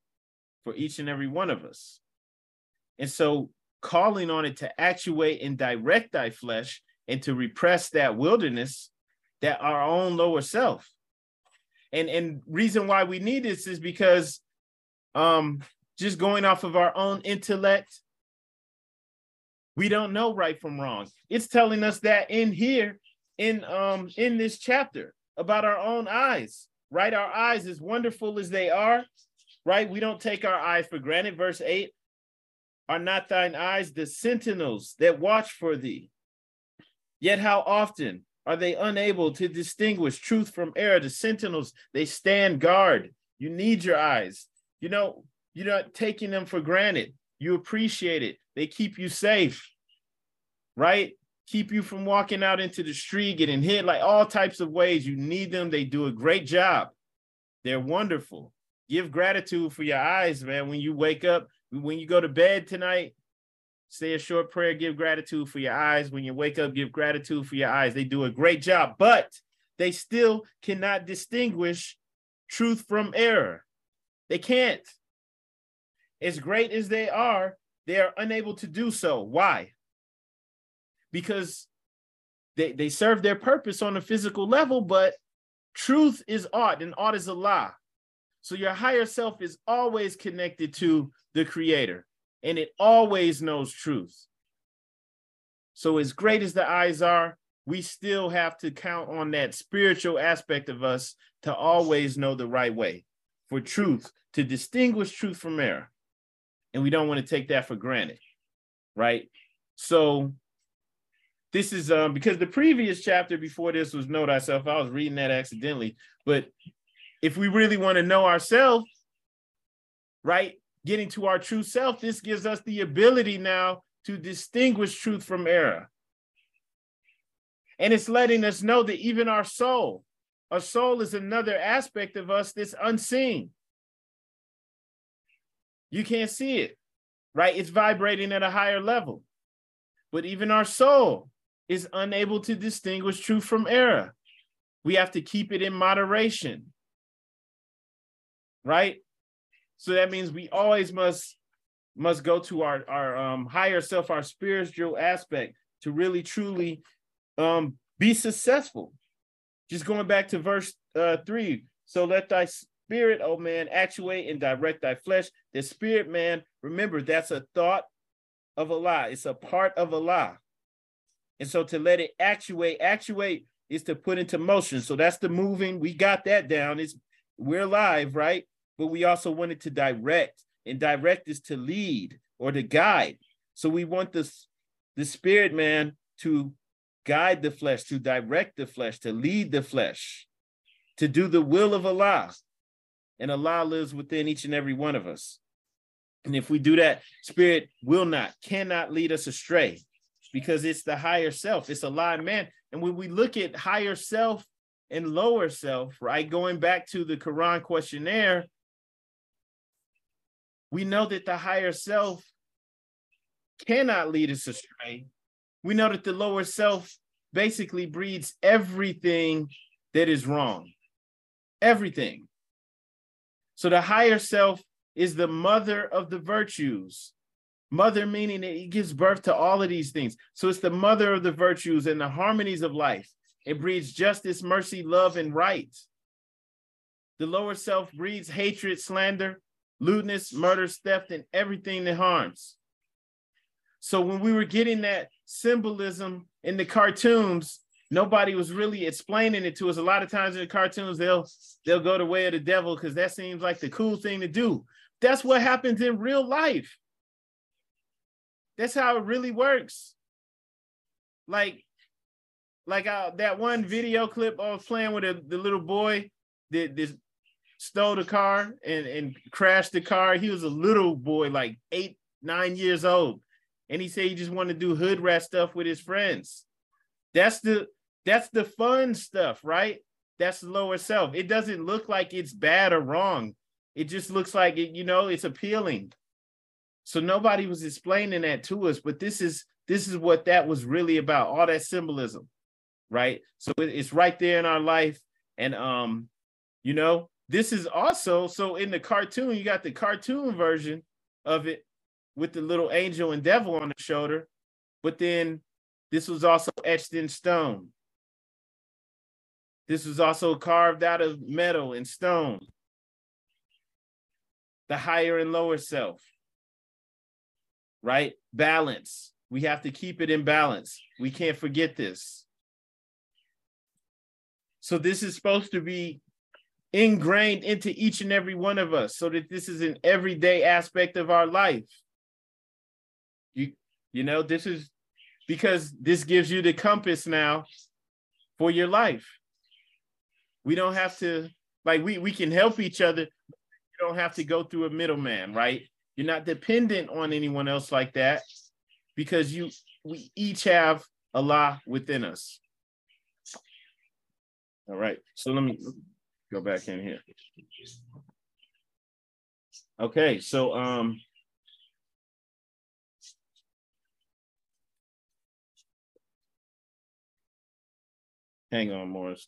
for each and every one of us. And so calling on it to actuate and direct thy flesh and to repress that wilderness, that our own lower self. And, and reason why we need this is because um, just going off of our own intellect, we don't know right from wrong. It's telling us that in here, in, um, in this chapter about our own eyes. Right? Our eyes, as wonderful as they are, right? We don't take our eyes for granted. Verse eight, are not thine eyes the sentinels that watch for thee? Yet how often are they unable to distinguish truth from error? The sentinels, they stand guard. You need your eyes. You know, you're not taking them for granted. You appreciate it. They keep you safe, right? Keep you from walking out into the street, getting hit, like all types of ways. You need them. They do a great job. They're wonderful. Give gratitude for your eyes, man. When you wake up, when you go to bed tonight, say a short prayer, give gratitude for your eyes. When you wake up, give gratitude for your eyes. They do a great job, but they still cannot distinguish truth from error. They can't. As great as they are, they are unable to do so. Why? Because they, they serve their purpose on a physical level, but truth is art, and art is a lie. So your higher self is always connected to the creator, and it always knows truth. So as great as the eyes are, we still have to count on that spiritual aspect of us to always know the right way for truth, to distinguish truth from error. And we don't want to take that for granted, right? So this is um, because the previous chapter before this was Know Thyself. I was reading that accidentally. But if we really want to know ourselves, right, getting to our true self, this gives us the ability now to distinguish truth from error. And it's letting us know that even our soul, our soul is another aspect of us that's unseen. You can't see it, right? It's vibrating at a higher level. But even our soul is unable to distinguish truth from error. We have to keep it in moderation, right? So that means we always must, must go to our, our um, higher self, our spiritual aspect, to really, truly um, be successful. Just going back to verse uh, three. So let thy spirit, O man, actuate and direct thy flesh. The spirit, man, remember, that's a thought of a lie. It's a part of a lie. And so to let it actuate, actuate is to put into motion. So that's the moving. We got that down. It's, we're live, right? But we also want it to direct, and direct is to lead or to guide. So we want this, the spirit man to guide the flesh, to direct the flesh, to lead the flesh, to do the will of Allah. And Allah lives within each and every one of us. And if we do that, spirit will not, cannot lead us astray, because it's the higher self. It's Allah and man. And when we look at higher self and lower self, right, going back to the Quran questionnaire, we know that the higher self cannot lead us astray. We know that the lower self basically breeds everything that is wrong, everything. So the higher self is the mother of the virtues. Mother meaning that it gives birth to all of these things. So it's the mother of the virtues and the harmonies of life. It breeds justice, mercy, love, and right. The lower self breeds hatred, slander, lewdness, murder, theft, and everything that harms. So when we were getting that symbolism in the cartoons, nobody was really explaining it to us. A lot of times in the cartoons, they'll, they'll go the way of the devil because that seems like the cool thing to do. That's what happens in real life. That's how it really works. Like, like I, that one video clip I was playing with a, the little boy that, that stole the car and, and crashed the car. He was a little boy, like eight, nine years old. And he said he just wanted to do hood rat stuff with his friends. That's the, that's the fun stuff, right? That's the lower self. It doesn't look like it's bad or wrong. It just looks like, it, you know, it's appealing. So nobody was explaining that to us, but this is, this is what that was really about, all that symbolism, right? So it, it's right there in our life. And, um, you know, this is also, so in the cartoon, you got the cartoon version of it, with the little angel and devil on the shoulder. But then this was also etched in stone. This was also carved out of metal and stone. The higher and lower self, right? Balance. We have to keep it in balance. We can't forget this. So this is supposed to be ingrained into each and every one of us so that this is an everyday aspect of our life. You, you know, this is because this gives you the compass now for your life. We don't have to, like, we, we can help each other. You don't have to go through a middleman, right? You're not dependent on anyone else like that because you, we each have Allah within us. All right, so let me go back in here. Okay, so, um, hang on, Morris.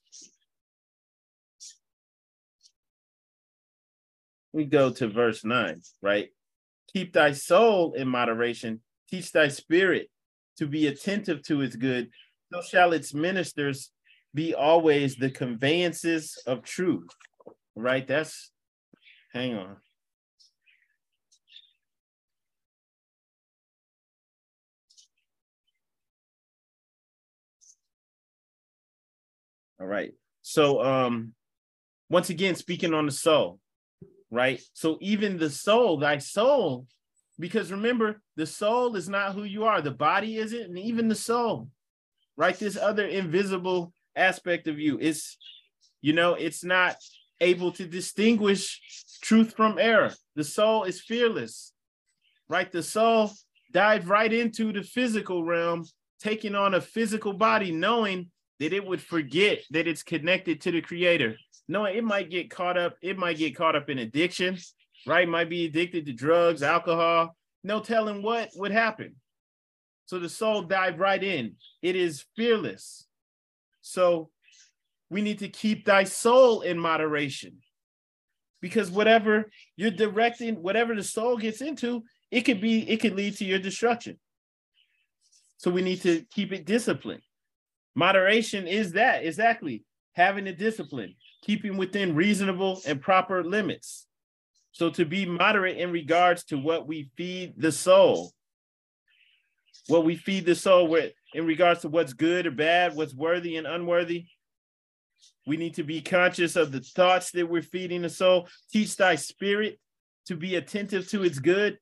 We go to verse nine, right? Keep thy soul in moderation. Teach thy spirit to be attentive to its good. So shall its ministers be always the conveyances of truth, right? That's, hang on. All right. So um, once again, speaking on the soul, right? So even the soul, thy soul, because remember, the soul is not who you are. The body isn't, and even the soul, right? This other invisible aspect of you is, you know, it's not able to distinguish truth from error. The soul is fearless, right? The soul dived right into the physical realm, taking on a physical body, knowing that it would forget that it's connected to the creator. No, it might get caught up. It might get caught up in addiction, right? Might be addicted to drugs, alcohol. No telling what would happen. So the soul dive right in. It is fearless. So we need to keep thy soul in moderation, because whatever you're directing, whatever the soul gets into, it could be, it could lead to your destruction. So we need to keep it disciplined. Moderation is that, exactly, having a discipline, keeping within reasonable and proper limits. So to be moderate in regards to what we feed the soul, what we feed the soul with, in regards to what's good or bad, what's worthy and unworthy. We need to be conscious of the thoughts that we're feeding the soul. Teach thy spirit to be attentive to its good.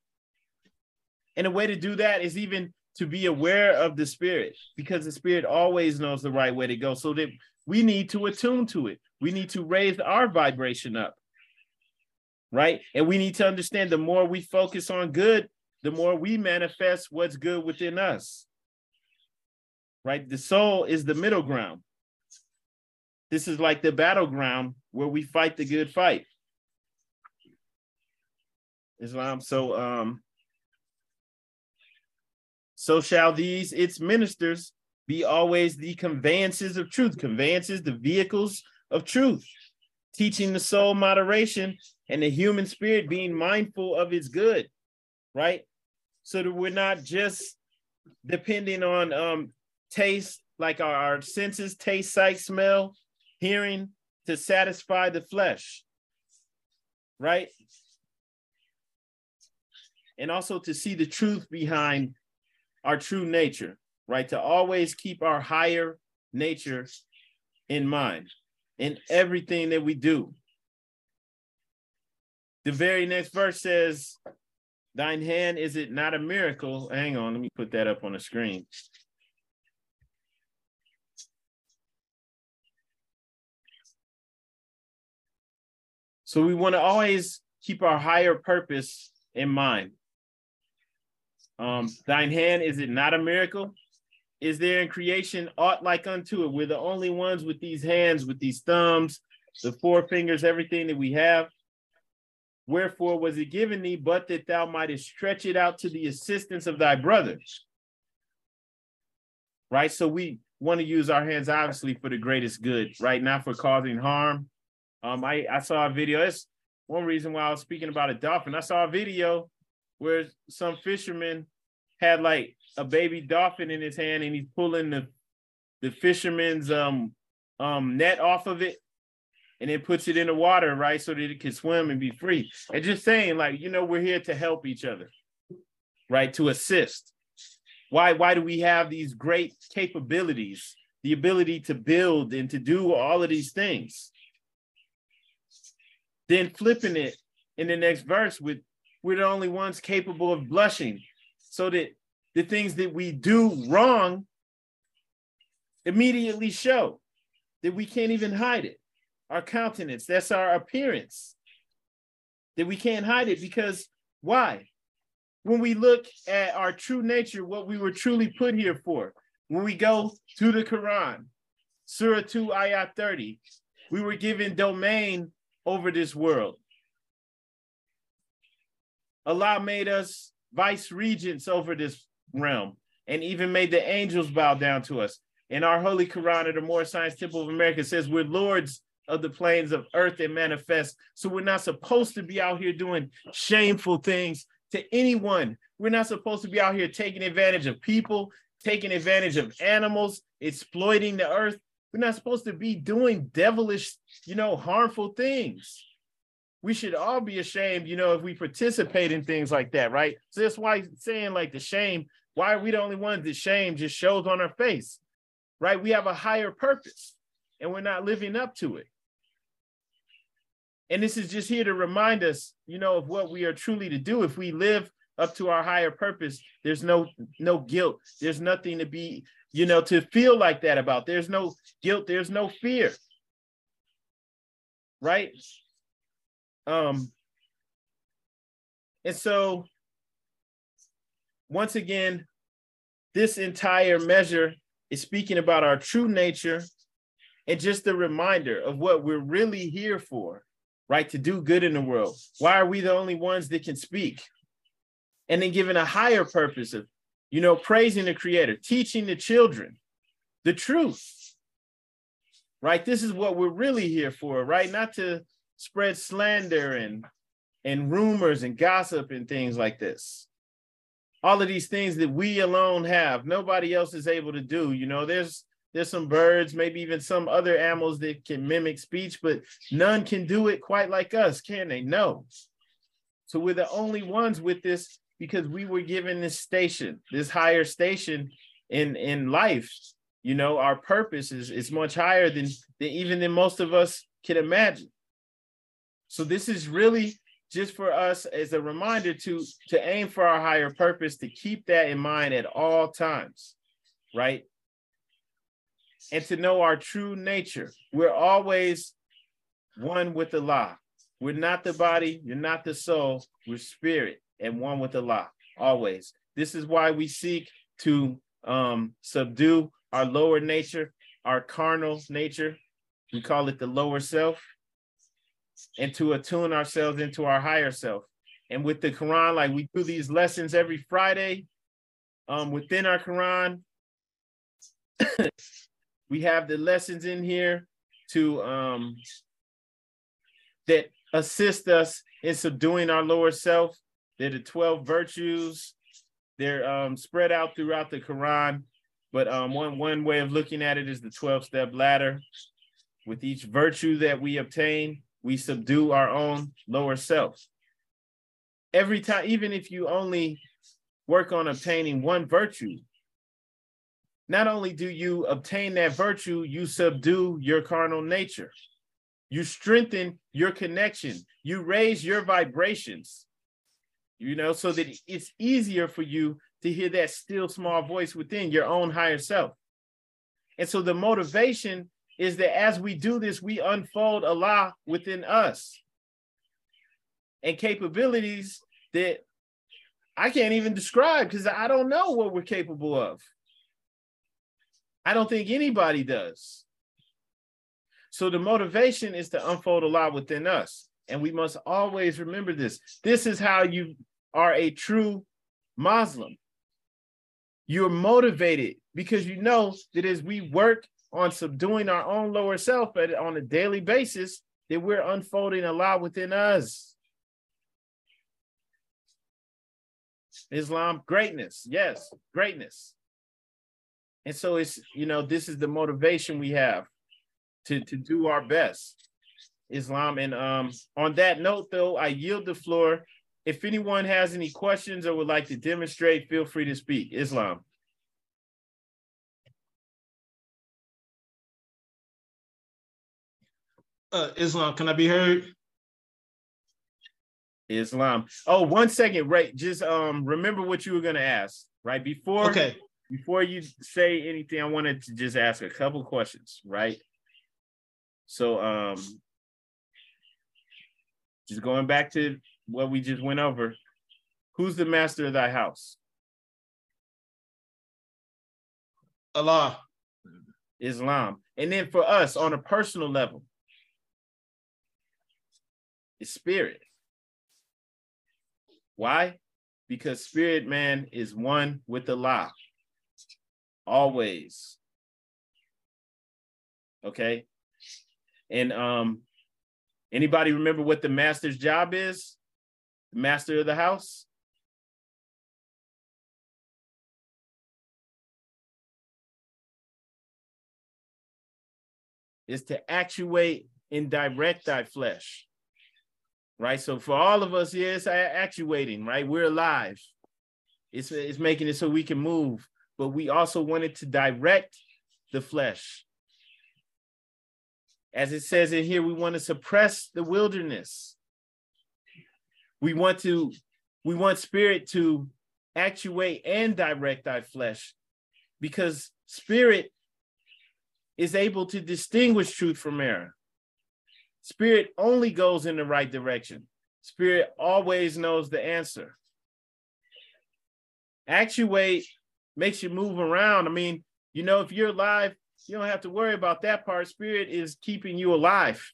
And a way to do that is even to be aware of the spirit, because the spirit always knows the right way to go, so that we need to attune to it. We need to raise our vibration up, right? And we need to understand the more we focus on good, the more we manifest what's good within us, right? The soul is the middle ground. This is like the battleground where we fight the good fight. Islam, so, um, so shall these, its ministers, be always the conveyances of truth, conveyances, the vehicles of truth, teaching the soul moderation and the human spirit being mindful of its good, right? So that we're not just depending on um, taste, like our, our senses, taste, sight, smell, hearing, to satisfy the flesh, right? And also to see the truth behind our true nature, right? To always keep our higher nature in mind in everything that we do. The very next verse says, thine hand, is it not a miracle? Hang on, let me put that up on the screen. So we want to always keep our higher purpose in mind. Um, thine hand, is it not a miracle? Is there in creation aught like unto it? We're the only ones with these hands, with these thumbs, the four fingers, everything that we have. Wherefore was it given thee, but that thou mightest stretch it out to the assistance of thy brothers? Right? So we want to use our hands, obviously, for the greatest good, right? Not for causing harm. Um, I, I saw a video. It's one reason why I was speaking about a dolphin. I saw a video where some fisherman had like a baby dolphin in his hand, and he's pulling the, the fisherman's um, um, net off of it, and then puts it in the water, right, so that it can swim and be free. And just saying, like, you know, we're here to help each other, right, to assist. Why, why do we have these great capabilities, the ability to build and to do all of these things? Then flipping it in the next verse with, we're the only ones capable of blushing, so that the things that we do wrong immediately show, that we can't even hide it. Our countenance, that's our appearance, that we can't hide it, because why? When we look at our true nature, what we were truly put here for, when we go to the Quran, Surah two, Ayah thirty, we were given domain over this world. Allah made us vice regents over this realm, and even made the angels bow down to us. And our Holy Quran at the Moorish Science Temple of America says we're lords of the plains of earth and manifest. So we're not supposed to be out here doing shameful things to anyone. We're not supposed to be out here taking advantage of people, taking advantage of animals, exploiting the earth. We're not supposed to be doing devilish, you know, harmful things. We should all be ashamed, you know, if we participate in things like that, right? So that's why saying like the shame, why are we the only ones that shame just shows on our face, right? We have a higher purpose and we're not living up to it. And this is just here to remind us, you know, of what we are truly to do. If we live up to our higher purpose, there's no, no guilt. There's nothing to be, you know, to feel like that about. There's no guilt. There's no fear, right? Um, and so, once again, this entire measure is speaking about our true nature and just a reminder of what we're really here for, right? To do good in the world. Why are we the only ones that can speak? And then given a higher purpose of, you know, praising the Creator, teaching the children the truth, right? This is what we're really here for, right? Not to spread slander and and rumors and gossip and things like this. All of these things that we alone have, nobody else is able to do. You know, there's there's some birds, maybe even some other animals that can mimic speech, but none can do it quite like us, can they? No. So we're the only ones with this, because we were given this station, this higher station in in life. You know, our purpose is, is much higher than, than even than most of us can imagine. So this is really just for us as a reminder to, to aim for our higher purpose, to keep that in mind at all times, right? And to know our true nature. We're always one with Allah. We're not the body, you're not the soul, we're spirit and one with Allah, always. This is why we seek to um, subdue our lower nature, our carnal nature, we call it the lower self, and to attune ourselves into our higher self. And with the Quran, like we do these lessons every Friday um, within our Quran. We have the lessons in here to um, that assist us in subduing our lower self. They're the twelve virtues. They're um, spread out throughout the Quran. But um, one, one way of looking at it is the twelve-step ladder. With each virtue that we obtain, we subdue our own lower self. Every time, even if you only work on obtaining one virtue, not only do you obtain that virtue, you subdue your carnal nature. You strengthen your connection. You raise your vibrations, you know, so that it's easier for you to hear that still small voice within your own higher self. And so the motivation is that as we do this, we unfold Allah within us and capabilities that I can't even describe because I don't know what we're capable of. I don't think anybody does. So the motivation is to unfold Allah within us. And we must always remember this. This is how you are a true Muslim. You're motivated because you know that as we work on subduing our own lower self at, on a daily basis, that we're unfolding Allah within us. Islam, greatness. Yes, greatness. And so it's, you know, this is the motivation we have to, to do our best, Islam. And um, on that note, though, I yield the floor. If anyone has any questions or would like to demonstrate, feel free to speak. Islam. Uh, Islam, can I be heard? Islam. Oh, one second, right? Just um, remember what you were going to ask, right? Before, okay. Before you say anything, I wanted to just ask a couple questions, right? So um, just going back to what we just went over. Who's the master of thy house? Allah. Islam. And then for us on a personal level, it's spirit. Why? Because spirit man is one with Allah. Always. Okay. And um, anybody remember what the master's job is? Master of the house? Is to actuate and direct thy flesh, right? So for all of us here, it's actuating, right? We're alive. It's, it's making it so we can move, but we also wanted to direct the flesh. As it says in here, we want to suppress the wilderness. We want to, we want spirit to actuate and direct thy flesh, because spirit is able to distinguish truth from error. Spirit only goes in the right direction. Spirit always knows the answer. Actuate makes you move around. I mean, you know, if you're alive, you don't have to worry about that part. Spirit is keeping you alive,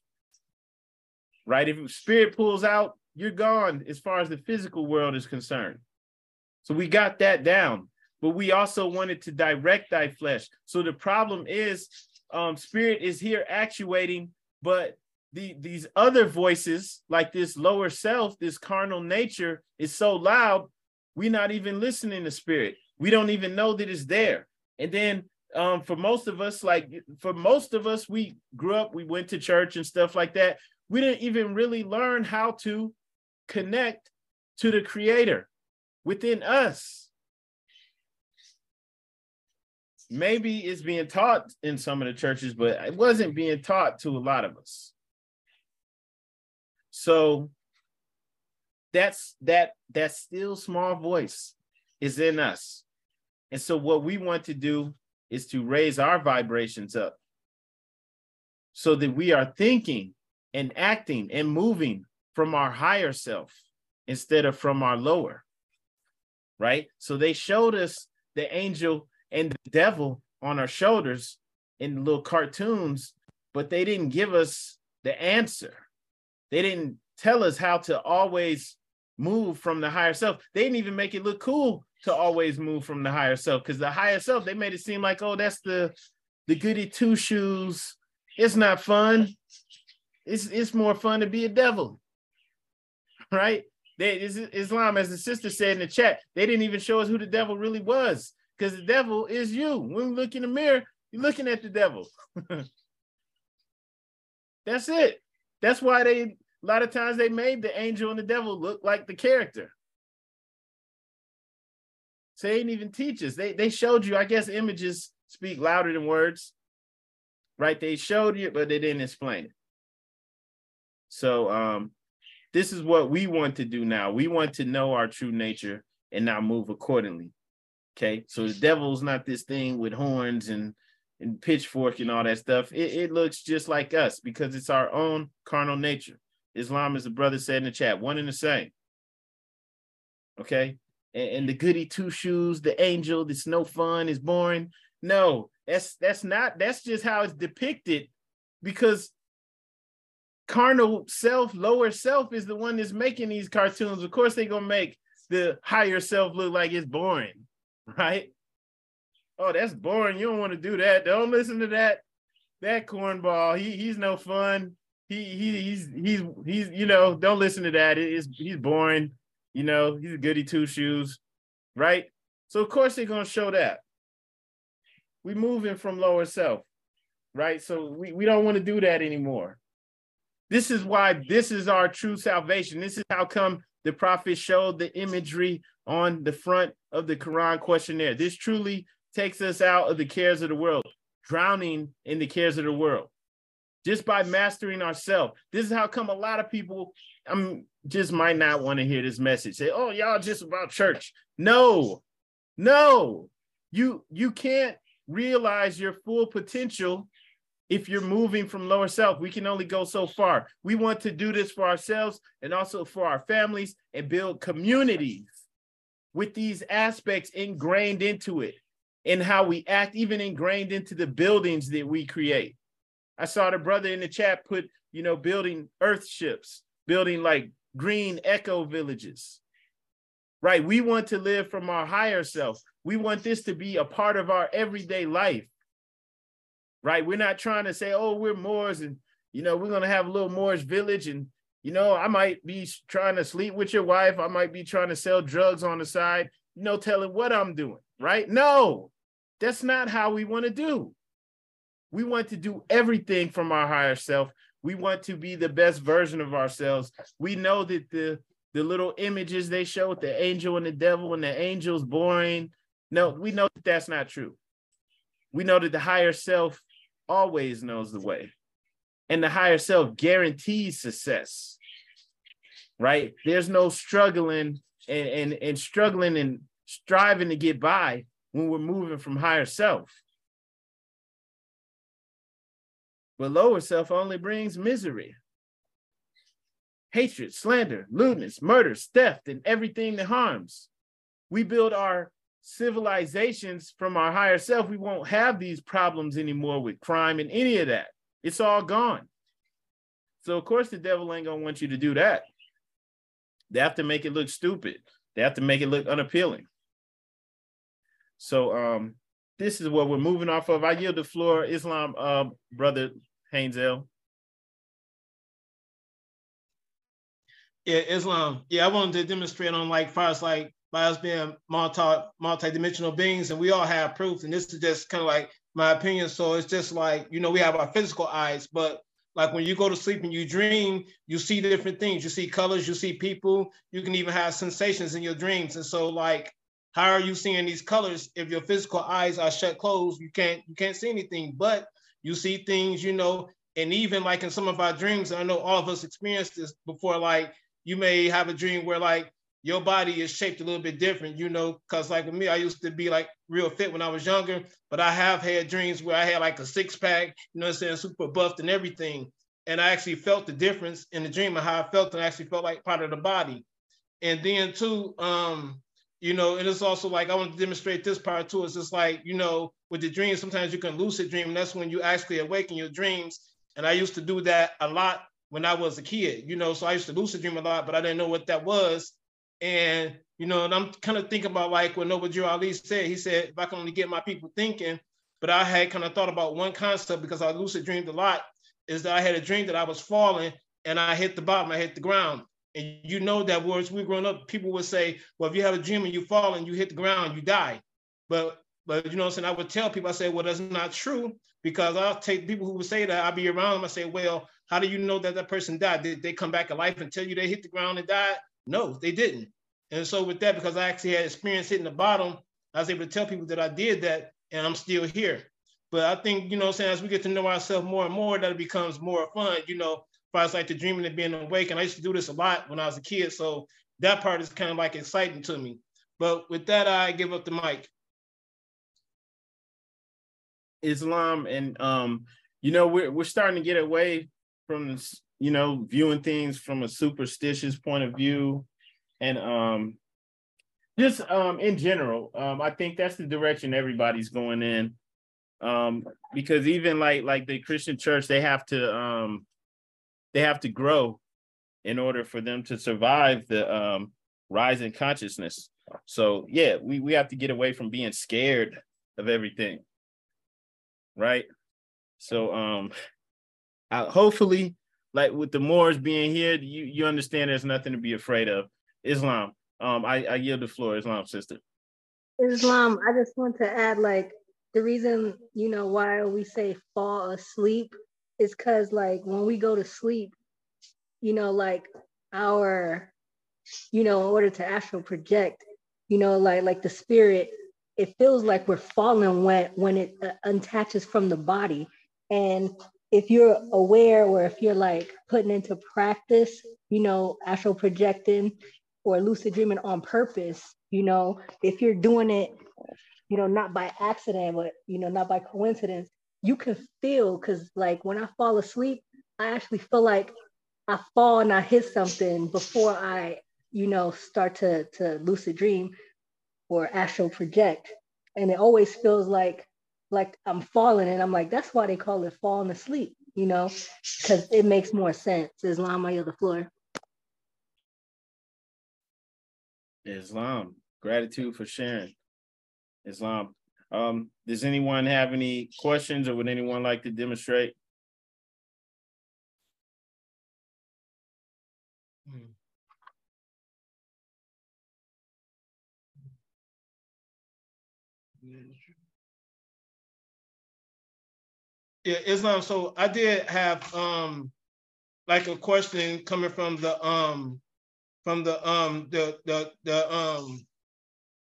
right? If spirit pulls out, you're gone as far as the physical world is concerned. So we got that down, but we also wanted to direct thy flesh. So the problem is um, spirit is here actuating, but the, these other voices like this lower self, this carnal nature is so loud, we're not even listening to spirit. We don't even know that it's there. And then um, for most of us, like for most of us, we grew up, we went to church and stuff like that. We didn't even really learn how to connect to the creator within us. maybe it's being taught in some of the churches, but it wasn't being taught to a lot of us. So that's that that still small voice is in us. And so what we want to do is to raise our vibrations up so that we are thinking and acting and moving from our higher self instead of from our lower, right? So they showed us the angel and the devil on our shoulders in little cartoons, but they didn't give us the answer. They didn't tell us how to always move from the higher self. They didn't even make it look cool to always move from the higher self, because the higher self, they made it seem like, oh, that's the, the goody two shoes. It's not fun. It's, it's more fun to be a devil, right? They, Islam, as the sister said in the chat, they didn't even show us who the devil really was, because the devil is you. When you look in the mirror, you're looking at the devil. That's it. That's why they, a lot of times they made the angel and the devil look like the character. So they didn't even teach us. They, they showed you, I guess images speak louder than words, right? They showed you, but they didn't explain it. So um, this is what we want to do now. We want to know our true nature and now move accordingly, okay? So the devil's not this thing with horns and and pitchfork and all that stuff. It, it looks just like us because it's our own carnal nature. Islam, as the brother said in the chat, one and the same, okay? And, and the goody two shoes, the angel, it's no fun, it's boring. No, that's, that's not, that's just how it's depicted, because carnal self, lower self is the one that's making these cartoons. Of course, they're going to make the higher self look like it's boring, right? Oh, that's boring. You don't want to do that. Don't listen to that. That cornball. He he's no fun. He he he's he's he's you know. Don't listen to that. It's he's boring. You know, he's a goody two shoes, right? So of course they're gonna show that. We're moving from lower self, right? So we we don't want to do that anymore. This is why this is our true salvation. This is how come the prophet showed the imagery on the front of the Quran questionnaire. This truly takes us out of the cares of the world, drowning in the cares of the world, just by mastering ourselves. This is how come a lot of people I'm, just might not want to hear this message. Say, oh, y'all just about church. No, no, you, you can't realize your full potential if you're moving from lower self. We can only go so far. We want to do this for ourselves and also for our families and build communities with these aspects ingrained into it. And how we act, even ingrained into the buildings that we create. I saw the brother in the chat put, you know, building earth ships, building like green eco villages, right? We want to live from our higher self. We want this to be a part of our everyday life, right? We're not trying to say, oh, we're Moors and, you know, we're going to have a little Moorish village and, you know, I might be trying to sleep with your wife. I might be trying to sell drugs on the side, no telling what I'm doing, right? No, that's not how we want to do. We want to do everything from our higher self. We want to be the best version of ourselves. We know that the, the little images they show with the angel and the devil and the angel's boring. No, we know that that's not true. We know that the higher self always knows the way. And the higher self guarantees success, right? There's no struggling and, and, and struggling and striving to get by when we're moving from higher self. But lower self only brings misery, hatred, slander, lewdness, murder, theft, and everything that harms. We build our civilizations from our higher self. We won't have these problems anymore with crime and any of that. It's all gone. So of course the devil ain't gonna want you to do that. They have to make it look stupid. They have to make it look unappealing. So um, this is what we're moving off of. I yield the floor, Islam, uh, Brother Hainzel. Yeah, Islam. Yeah, I wanted to demonstrate on like far as like by us being multi multi-dimensional beings, and we all have proof. And this is just kind of like my opinion. So it's just like, you know, we have our physical eyes, but like when you go to sleep and you dream, you see different things. You see colors, you see people, you can even have sensations in your dreams. And so like, How are you seeing these colors if your physical eyes are shut closed? You can't you can't see anything, but you see things, you know, and even like in some of our dreams, I know all of us experienced this before, like you may have a dream where like your body is shaped a little bit different, you know, because like with me, I used to be like real fit when I was younger, but I have had dreams where I had like a six pack, you know what I'm saying, super buffed and everything. And I actually felt the difference in the dream of how I felt, and I actually felt like part of the body. And then too, um, you know, and it's also like, I want to demonstrate this part too. It's just like, you know, with the dreams, sometimes you can lucid dream. And that's when you actually awaken your dreams. And I used to do that a lot when I was a kid, you know, so I used to lucid dream a lot, but I didn't know what that was. And, you know, and I'm kind of thinking about like what Noble Drew Ali said. He said, if I can only get my people thinking, but I had kind of thought about one concept because I lucid dreamed a lot, is that I had a dream that I was falling and I hit the bottom, I hit the ground. And you know that words we growing up, people would say, well, if you have a dream and you fall and you hit the ground, you die. But, but you know what I'm saying? I would tell people, I say, well, that's not true, because I'll take people who would say that, I'll be around them, I say, well, how do you know that that person died? Did they come back alive and tell you they hit the ground and died? No, they didn't. And so with that, because I actually had experience hitting the bottom, I was able to tell people that I did that and I'm still here. But I think, you know what I'm saying, as we get to know ourselves more and more, that it becomes more fun, you know, as far as like the dreaming and being awake. And I used to do this a lot when I was a kid. So that part is kind of like exciting to me. But with that, I give up the mic. Islam, and um, you know, we're we're starting to get away from, you know, viewing things from a superstitious point of view, and um, just um, in general, um, I think that's the direction everybody's going in, um, because even like like the Christian church, they have to. Um, They have to grow in order for them to survive the um, rise in consciousness. So yeah, we, we have to get away from being scared of everything, right? So um, I, hopefully, like with the Moors being here, you, you understand there's nothing to be afraid of. Islam, um, I, I yield the floor, Islam sister. Islam, I just want to add, like, the reason, you know, why we say fall asleep, it's because like when we go to sleep, you know, like our, you know, in order to astral project, you know, like like the spirit, it feels like we're falling when, when it uh, attaches from the body. And if you're aware, or if you're like putting into practice, you know, astral projecting or lucid dreaming on purpose, you know, if you're doing it, you know, not by accident, but, you know, not by coincidence, you can feel, because like when I fall asleep, I actually feel like I fall and I hit something before I, you know, start to, to lucid dream or astral project. And it always feels like, like I'm falling, and I'm like, that's why they call it falling asleep, you know, because it makes more sense. Islam, I yield the floor. Islam, gratitude for sharing. Islam. Um, does anyone have any questions, or would anyone like to demonstrate? Hmm. Yeah, Islam. So I did have um, like a question coming from the um, from the um, the the the um.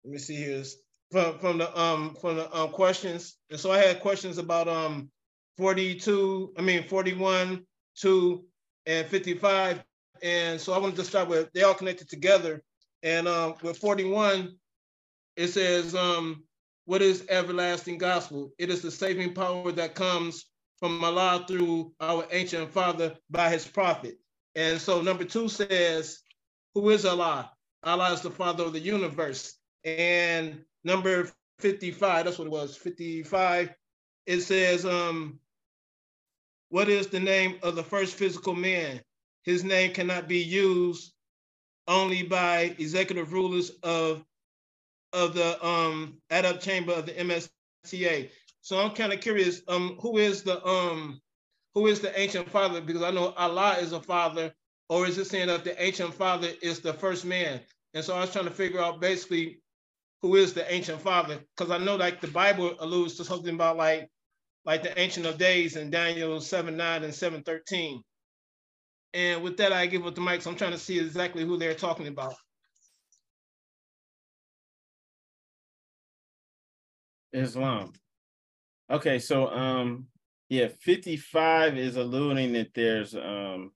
Let me see here. From, from the um from the um, questions, and so I had questions about um forty-two, I mean forty-one, two, and fifty-five, and so I wanted to start with, they all connected together, and um with forty-one, it says um what is everlasting gospel? It is the saving power that comes from Allah through our ancient father by his prophet. And so number two says, who is Allah? Allah is the father of the universe. And number fifty-five, that's what it was, fifty-five, it says, um, what is the name of the first physical man? His name cannot be used, only by executive rulers of, of the um, Adab chamber of the M S T A. So I'm kind of curious, um, who is the um, who is the ancient father? Because I know Allah is a father, or is it saying that the ancient father is the first man? And so I was trying to figure out basically, who is the ancient father? Because I know like the Bible alludes to something about like, like the Ancient of Days in Daniel seven nine and seven thirteen. And with that, I give up the mic. So I'm trying to see exactly who they're talking about. Islam. Okay, so um, yeah, fifty-five is alluding that there's um,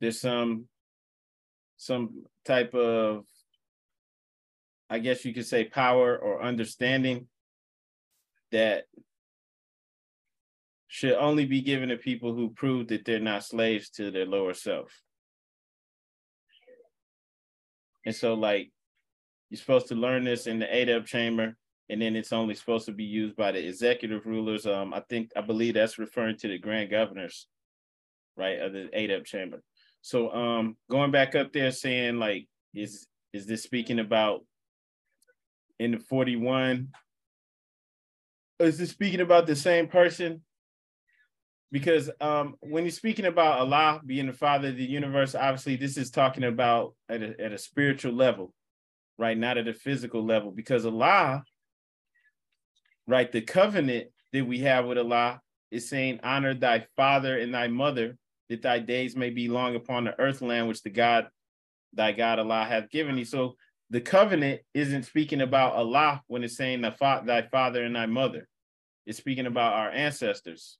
there's some some type of, I guess you could say, power or understanding that should only be given to people who prove that they're not slaves to their lower self. And so, like, you're supposed to learn this in the Adab chamber, and then it's only supposed to be used by the executive rulers. Um, I think, I believe that's referring to the grand governors, right, of the Adab chamber. So um, going back up there saying, like, is, is this speaking about in the forty-one? Is this speaking about the same person? Because um, when you're speaking about Allah being the father of the universe, obviously this is talking about at a, at a spiritual level, right? Not at a physical level, because Allah, right? The covenant that we have with Allah is saying, honor thy father and thy mother, that thy days may be long upon the earth land, which the God, thy God Allah hath given thee. So the covenant isn't speaking about Allah when it's saying thy father and thy mother. It's speaking about our ancestors.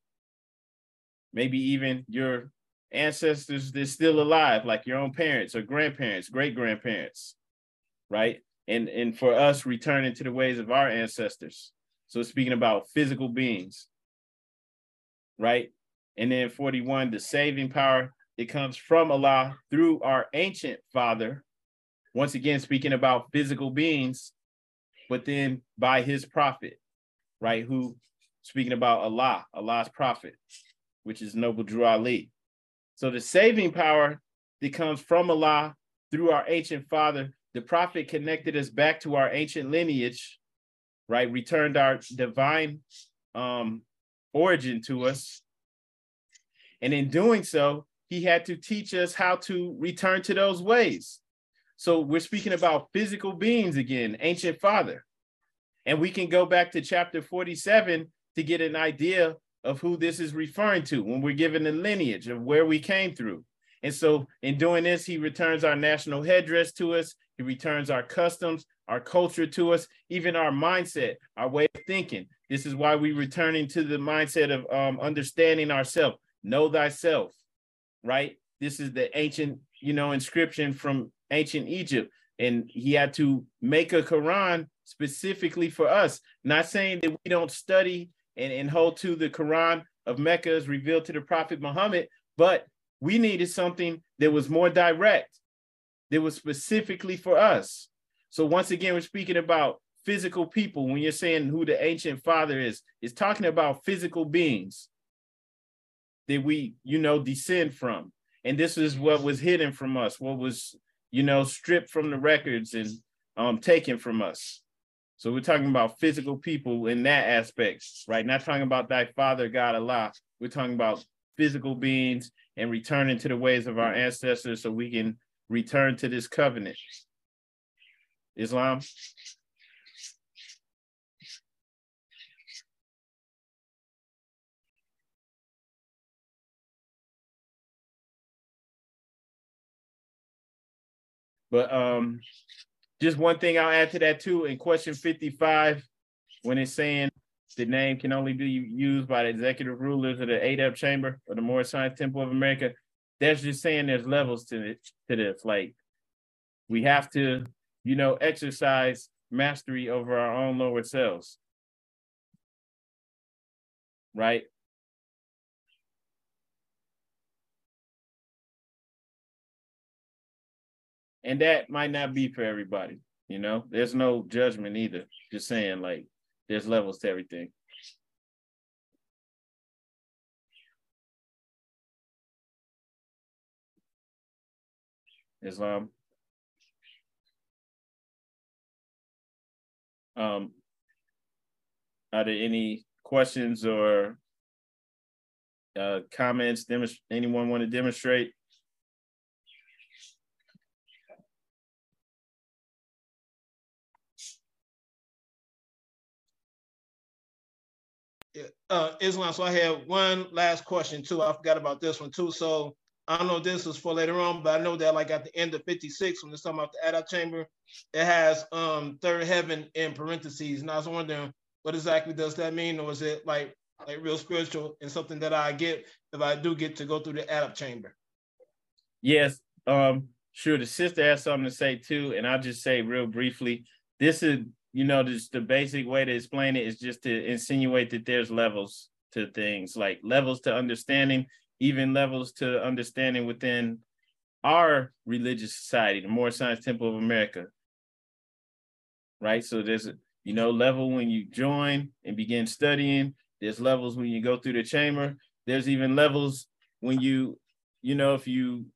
Maybe even your ancestors that's still alive, like your own parents or grandparents, great-grandparents, right? And, and for us, returning to the ways of our ancestors. So it's speaking about physical beings, right? And then forty-one, the saving power, it comes from Allah through our ancient father. Once again, speaking about physical beings, but then by his prophet, right? Who, speaking about Allah, Allah's prophet, which is Noble Drew Ali. So the saving power that comes from Allah through our ancient father, the prophet connected us back to our ancient lineage, right? Returned our divine um, origin to us. And in doing so, he had to teach us how to return to those ways. So we're speaking about physical beings again, ancient father. And we can go back to chapter forty-seven to get an idea of who this is referring to when we're given the lineage of where we came through. And so in doing this, he returns our national headdress to us. He returns our customs, our culture to us, even our mindset, our way of thinking. This is why we're returning to the mindset of um, understanding ourselves. Know thyself, right? This is the ancient, you know, inscription from ancient Egypt. And he had to make a Quran specifically for us. Not saying that we don't study and, and hold to the Quran of Mecca as revealed to the Prophet Muhammad, but we needed something that was more direct, that was specifically for us. So once again, we're speaking about physical people. When you're saying who the ancient father is, it's talking about physical beings that we, you know, descend from. And this is what was hidden from us, what was, you know, stripped from the records and um, taken from us. So we're talking about physical people in that aspect, right? Not talking about thy father, God, Allah. We're talking about physical beings and returning to the ways of our ancestors so we can return to this covenant. Islam. But um, just one thing I'll add to that too, in question fifty-five, when it's saying the name can only be used by the executive rulers of the Adab chamber or the Moorish Science Temple of America, that's just saying there's levels to it, to this. Like, we have to, you know, exercise mastery over our own lower selves, right? And that might not be for everybody, you know? There's no judgment either. Just saying, like, there's levels to everything. Islam. Um, are there any questions or uh, comments? Demonst- anyone want to demonstrate? Uh, Islam, so I have one last question too. I forgot about this one too. So I don't know if this was for later on, but I know that like at the end of fifty-six, when it's talking about the Adab chamber, it has um, third heaven in parentheses. And I was wondering, what exactly does that mean? Or is it like like real spiritual and something that I get if I do get to go through the Adab chamber? Yes, um, sure. The sister has something to say too. And I'll just say real briefly, this is, you know, just the basic way to explain it is just to insinuate that there's levels to things, like levels to understanding, even levels to understanding within our religious society, the Moorish Science Temple of America, right? So there's a, you know, level when you join and begin studying, there's levels when you go through the chamber, there's even levels when you, you know, if you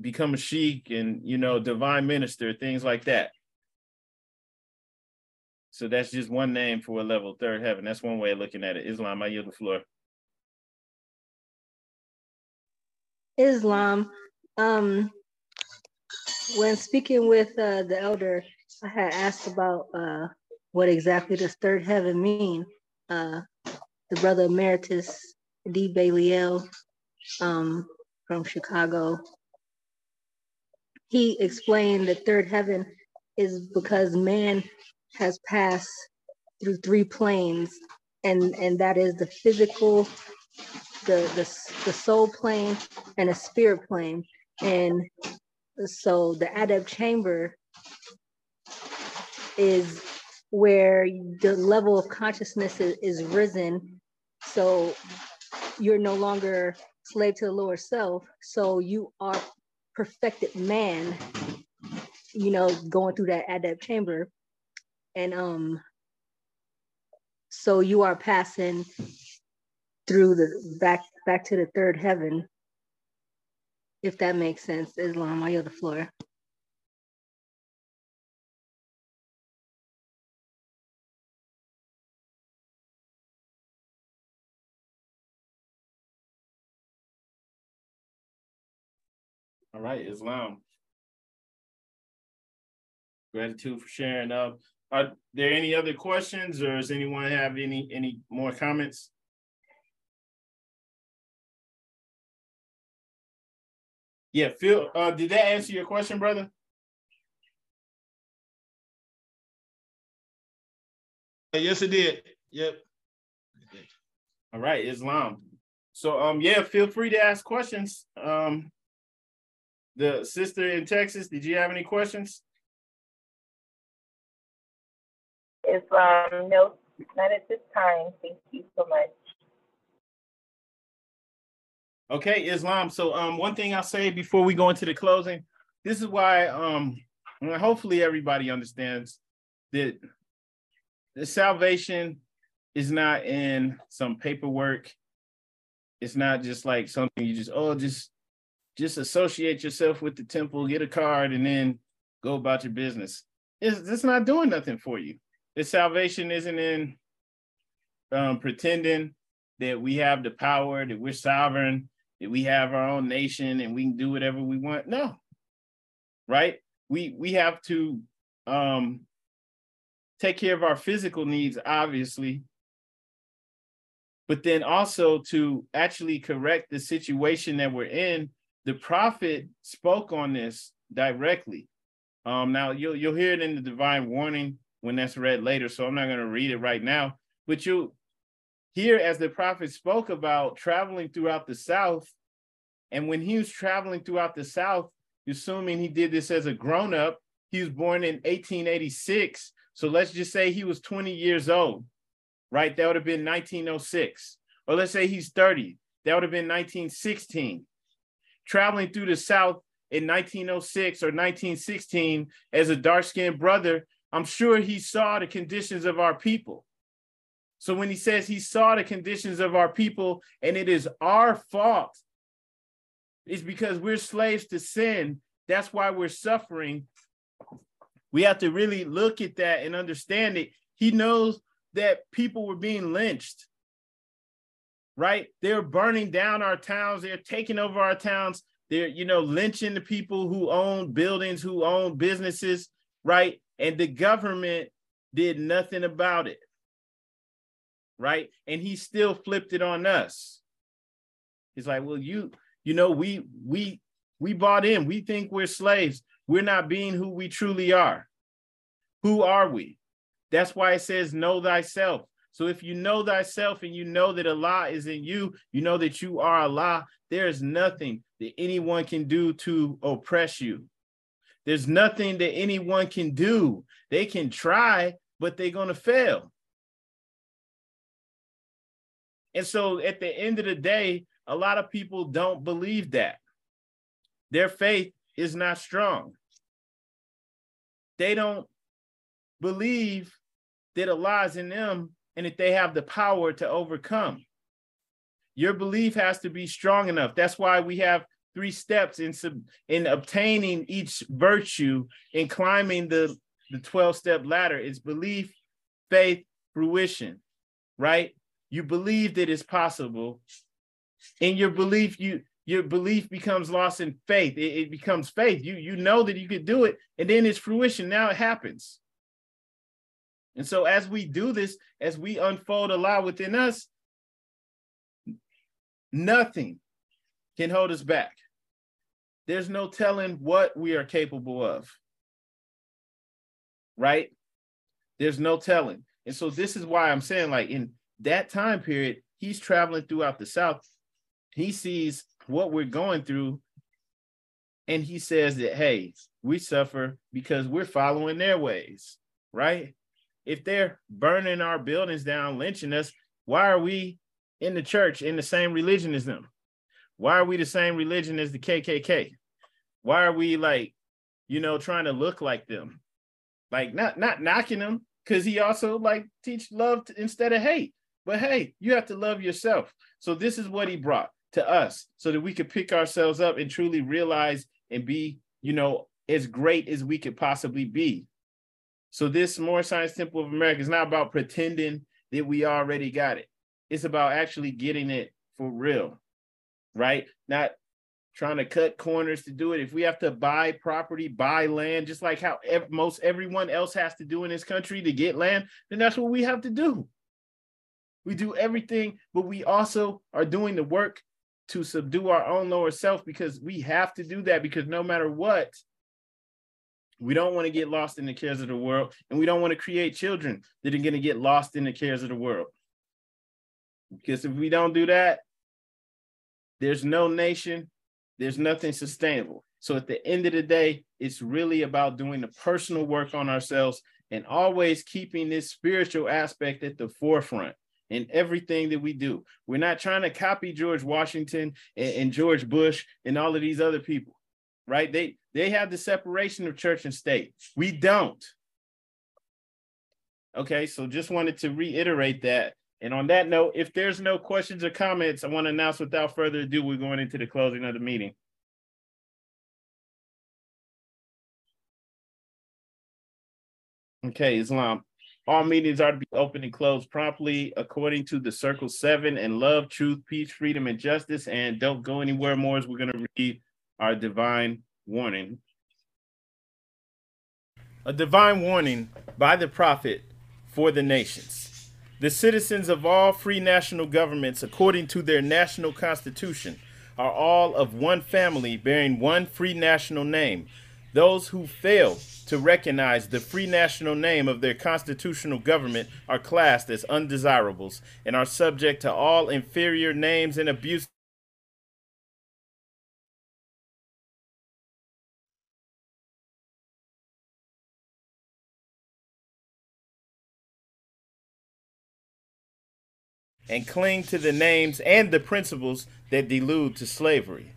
become a sheikh and, you know, divine minister, things like that. So that's just one name for a level, third heaven. That's one way of looking at it. Islam, I yield the floor. Islam, um, when speaking with uh, the elder, I had asked about uh, what exactly does third heaven mean. Uh, the brother emeritus D. Baileyel um, from Chicago, he explained that third heaven is because man has passed through three planes, and and that is the physical, the the, the soul plane, and a spirit plane. And so the Adab chamber is where the level of consciousness is, is risen, so you're no longer slave to the lower self, so you are perfected man, you know, going through that Adab chamber. And um, so you are passing through the back back to the third heaven, if that makes sense. Islam, I yield the floor. All right, Islam. Gratitude for sharing up. Are there any other questions, or does anyone have any any more comments? Yeah, Phil, uh, did that answer your question, brother? Yes, it did. Yep. All right, Islam. So, um, yeah, feel free to ask questions. Um, the sister in Texas, did you have any questions? If um, no, not at this time. Thank you so much. Okay, Islam. So um, one thing I'll say before we go into the closing, this is why um, hopefully everybody understands that the salvation is not in some paperwork. It's not just like something you just, oh, just, just associate yourself with the temple, get a card, and then go about your business. It's, it's not doing nothing for you. The salvation isn't in um, pretending that we have the power, that we're sovereign, that we have our own nation and we can do whatever we want. No, right? We we have to um, take care of our physical needs, obviously, but then also to actually correct the situation that we're in. The prophet spoke on this directly. Um, now, you'll, you'll hear it in the divine warning when that's read later, so I'm not going to read it right now, but you hear as the prophet spoke about traveling throughout the South. And when he was traveling throughout the South, assuming he did this as a grown-up, he was born in eighteen eighty-six, so let's just say he was twenty years old, right? That would have been nineteen oh six. Or let's say he's thirty, that would have been nineteen sixteen. Traveling through the South in nineteen oh six or nineteen sixteen as a dark-skinned brother, I'm sure he saw the conditions of our people. So when he says he saw the conditions of our people and it is our fault, it's because we're slaves to sin. That's why we're suffering. We have to really look at that and understand it. He knows that people were being lynched, right? They're burning down our towns. They're taking over our towns. They're, you know, lynching the people who own buildings, who own businesses, right? And the government did nothing about it, right? And he still flipped it on us. He's like, well, you You know, we we we bought in. We think we're slaves. We're not being who we truly are. Who are we? That's why it says, know thyself. So if you know thyself and you know that Allah is in you, you know that you are Allah, there is nothing that anyone can do to oppress you. There's nothing that anyone can do. They can try, but they're going to fail. And so at the end of the day, a lot of people don't believe that. Their faith is not strong. They don't believe that Allah is in them and that they have the power to overcome. Your belief has to be strong enough. That's why we have three steps in, sub, in obtaining each virtue and climbing the, the twelve-step ladder. It's belief, faith, fruition, right? You believe that it's possible. And your belief, you your belief becomes lost in faith. It, it becomes faith. You, you know that you could do it, and then it's fruition. Now it happens. And so as we do this, as we unfold Allah within us, nothing can hold us back. There's no telling what we are capable of, right? There's no telling. And so this is why I'm saying, like, in that time period, he's traveling throughout the South. He sees what we're going through, and he says that, hey, we suffer because we're following their ways, right? If they're burning our buildings down, lynching us, why are we in the church in the same religion as them? Why are we the same religion as the K K K? Why are we, like, you know, trying to look like them? Like, not, not knocking them, because he also, like, teach love to, instead of hate. But hey, you have to love yourself. So this is what he brought to us so that we could pick ourselves up and truly realize and be, you know, as great as we could possibly be. So this Moorish Science Temple of America is not about pretending that we already got it. It's about actually getting it for real, right? Not trying to cut corners to do it. If we have to buy property, buy land, just like how ev- most everyone else has to do in this country to get land, then that's what we have to do. We do everything, but we also are doing the work to subdue our own lower self, because we have to do that, because no matter what, we don't want to get lost in the cares of the world, and we don't want to create children that are going to get lost in the cares of the world. Because if we don't do that, there's no nation, there's nothing sustainable. So at the end of the day, it's really about doing the personal work on ourselves and always keeping this spiritual aspect at the forefront in everything that we do. We're not trying to copy George Washington and, and George Bush and all of these other people, right? They they have the separation of church and state. We don't. Okay, so just wanted to reiterate that. And on that note, if there's no questions or comments, I want to announce without further ado, we're going into the closing of the meeting. Okay, Islam. All meetings are to be open and closed promptly according to the Circle seven and love, truth, peace, freedom, and justice. And don't go anywhere more as we're going to read our divine warning. A divine warning by the prophet for the nations. The citizens of all free national governments, according to their national constitution, are all of one family bearing one free national name. Those who fail to recognize the free national name of their constitutional government are classed as undesirables and are subject to all inferior names and abuse. And cling to the names and the principles that delude to slavery.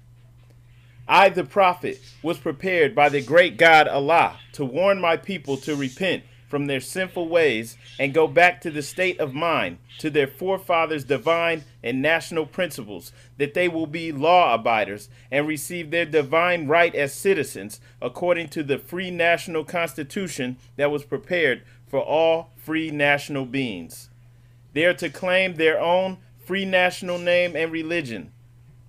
I, the prophet, was prepared by the great God Allah to warn my people to repent from their sinful ways and go back to the state of mind, to their forefathers' divine and national principles, that they will be law-abiders and receive their divine right as citizens according to the free national constitution that was prepared for all free national beings. They are to claim their own free national name and religion.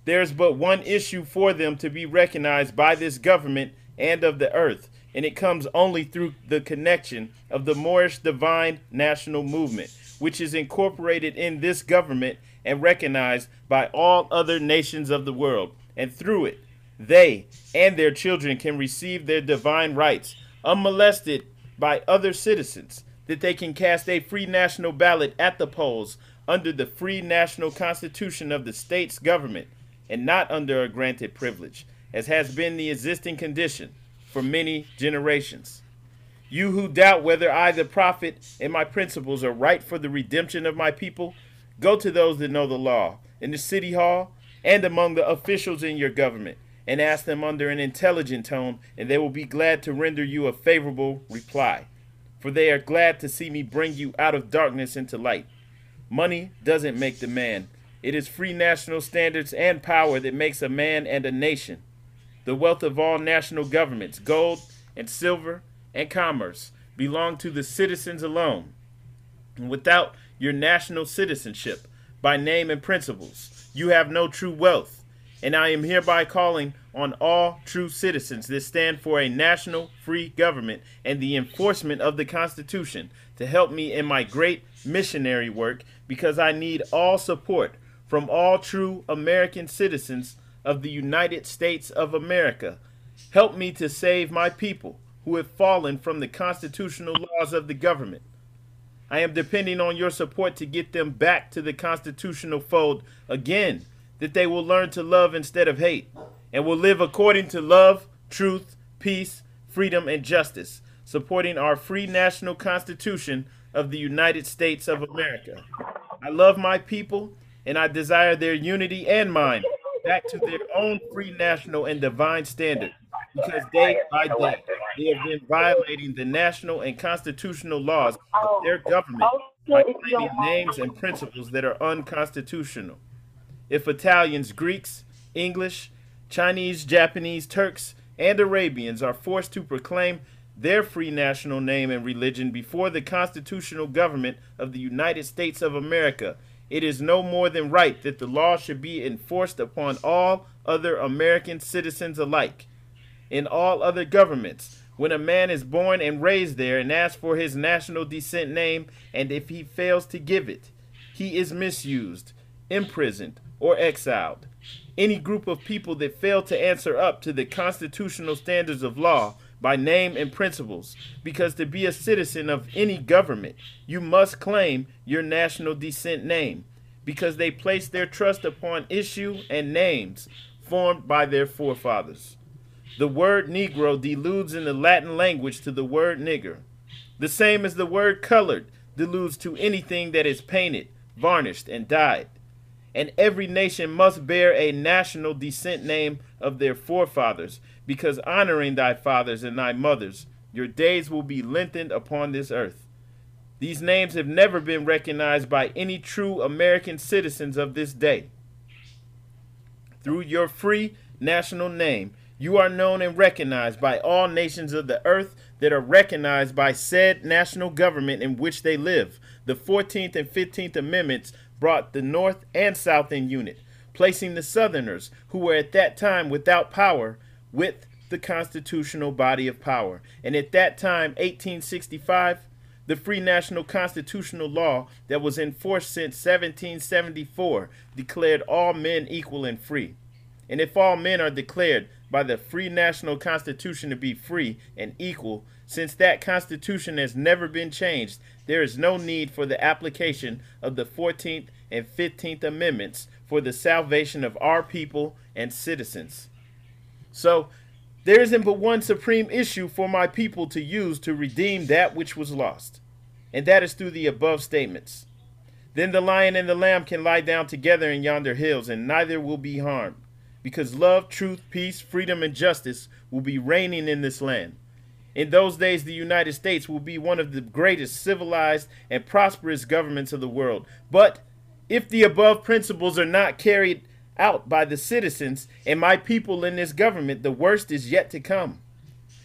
There is but one issue for them to be recognized by this government and of the earth, and it comes only through the connection of the Moorish Divine National Movement, which is incorporated in this government and recognized by all other nations of the world, and through it, they and their children can receive their divine rights, unmolested by other citizens, that they can cast a free national ballot at the polls under the free national constitution of the state's government, and not under a granted privilege, as has been the existing condition for many generations. You who doubt whether I, the prophet, and my principles are right for the redemption of my people, go to those that know the law, in the city hall, and among the officials in your government, and ask them under an intelligent tone, and they will be glad to render you a favorable reply. For they are glad to see me bring you out of darkness into light. Money doesn't make the man. It is free national standards and power that makes a man and a nation. The wealth of all national governments, gold and silver and commerce, belong to the citizens alone. And without your national citizenship, by name and principles, you have no true wealth. And I am hereby calling on all true citizens that stand for a national free government and the enforcement of the Constitution to help me in my great missionary work, because I need all support from all true American citizens of the United States of America. Help me to save my people who have fallen from the constitutional laws of the government. I am depending on your support to get them back to the constitutional fold again, that they will learn to love instead of hate, and will live according to love, truth, peace, freedom, and justice, supporting our free national constitution of the United States of America. I love my people, and I desire their unity and mine back to their own free national and divine standard, because day by day, they have been violating the national and constitutional laws of their government by claiming names and principles that are unconstitutional. If Italians, Greeks, English, Chinese, Japanese, Turks, and Arabians are forced to proclaim their free national name and religion before the constitutional government of the United States of America, it is no more than right that the law should be enforced upon all other American citizens alike. In all other governments, when a man is born and raised there and asked for his national descent name, and if he fails to give it, he is misused, imprisoned, or exiled. Any group of people that fail to answer up to the constitutional standards of law by name and principles, because to be a citizen of any government, you must claim your national descent name, because they place their trust upon issue and names formed by their forefathers. The word Negro deludes in the Latin language to the word nigger, the same as the word colored deludes to anything that is painted, varnished, and dyed. And every nation must bear a national descent name of their forefathers, because honoring thy fathers and thy mothers, your days will be lengthened upon this earth. These names have never been recognized by any true American citizens of this day. Through your free national name, you are known and recognized by all nations of the earth that are recognized by said national government in which they live. The fourteenth and fifteenth Amendments brought the North and Southern unit, placing the Southerners, who were at that time without power, with the constitutional body of power. And at that time, eighteen sixty-five, the free national constitutional law that was in force since seventeen seventy-four declared all men equal and free. And if all men are declared by the free national constitution to be free and equal, since that constitution has never been changed, there is no need for the application of the fourteenth and fifteenth Amendments for the salvation of our people and citizens. So there isn't but one supreme issue for my people to use to redeem that which was lost, and that is through the above statements. Then the lion and the lamb can lie down together in yonder hills, and neither will be harmed, because love, truth, peace, freedom, and justice will be reigning in this land. In those days, the United States will be one of the greatest civilized and prosperous governments of the world. But if the above principles are not carried out by the citizens and my people in this government, the worst is yet to come,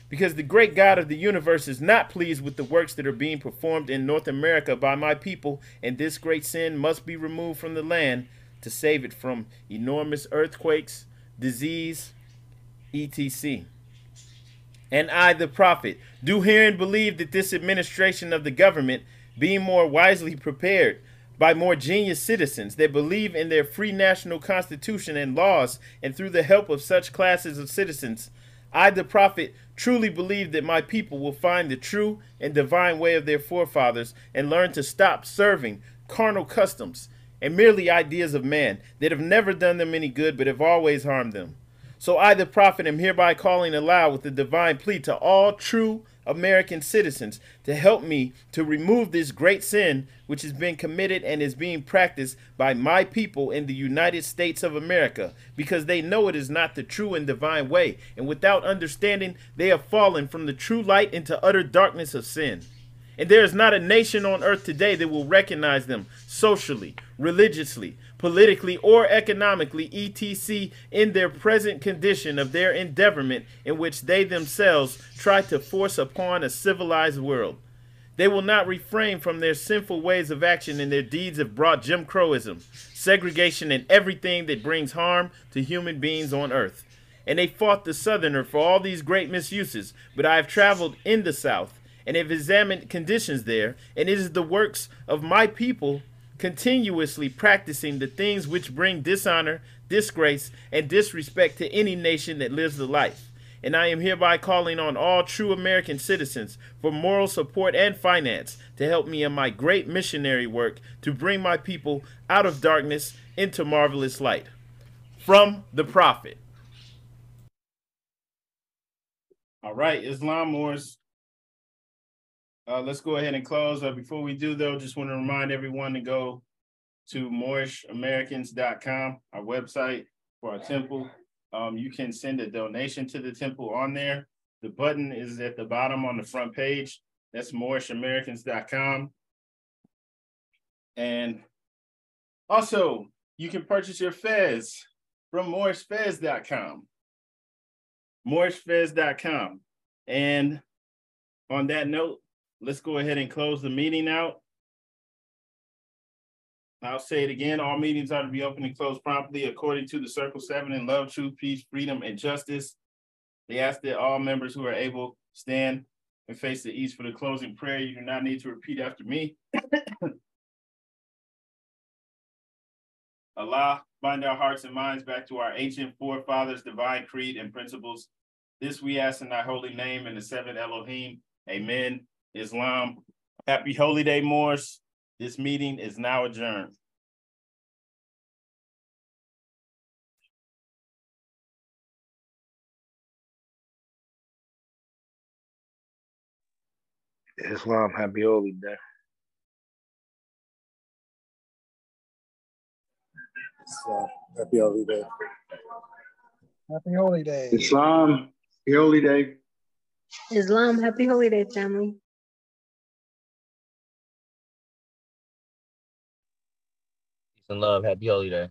because the great God of the universe is not pleased with the works that are being performed in North America by my people, and this great sin must be removed from the land to save it from enormous earthquakes, disease, et cetera. And I, the prophet, do hear and believe that this administration of the government, being more wisely prepared, by more genius citizens that believe in their free national constitution and laws, and through the help of such classes of citizens, I, the prophet, truly believe that my people will find the true and divine way of their forefathers and learn to stop serving carnal customs and merely ideas of man that have never done them any good but have always harmed them. So I, the prophet, am hereby calling aloud with the divine plea to all true American citizens to help me to remove this great sin which has been committed and is being practiced by my people in the United States of America, because they know it is not the true and divine way, and without understanding they have fallen from the true light into utter darkness of sin. And there is not a nation on earth today that will recognize them socially, religiously, politically, or economically, et cetera, in their present condition of their endeavorment in which they themselves try to force upon a civilized world. They will not refrain from their sinful ways of action, and their deeds have brought Jim Crowism, segregation, and everything that brings harm to human beings on earth. And they fought the Southerner for all these great misuses, but I have traveled in the South and have examined conditions there, and it is the works of my people continuously practicing the things which bring dishonor, disgrace, and disrespect to any nation that lives the life. And I am hereby calling on all true American citizens for moral support and finance to help me in my great missionary work to bring my people out of darkness into marvelous light. From the Prophet. All right, Islam Moors. Uh, let's go ahead and close. Uh, before we do, though, just want to remind everyone to go to Moorish Americans dot com, our website for our temple. Um, you can send a donation to the temple on there. The button is at the bottom on the front page. That's Moorish Americans dot com. And also, you can purchase your fez from Moorish Fez dot com. Moorish Fez dot com. And on that note, let's go ahead and close the meeting out. I'll say it again. All meetings are to be open and closed promptly according to the Circle seven in love, truth, peace, freedom, and justice. They ask that all members who are able stand and face the east for the closing prayer. You do not need to repeat after me. Allah, bind our hearts and minds back to our ancient forefathers' divine creed and principles. This we ask in thy holy name and the seven Elohim. Amen. Islam. Happy Holy Day, Moors. This meeting is now adjourned. Islam, happy Holy Day. Islam, happy Holy Day. Happy Holy Day. Islam, happy Holy Day. Islam, happy Holy Day, family. And love. Happy holiday.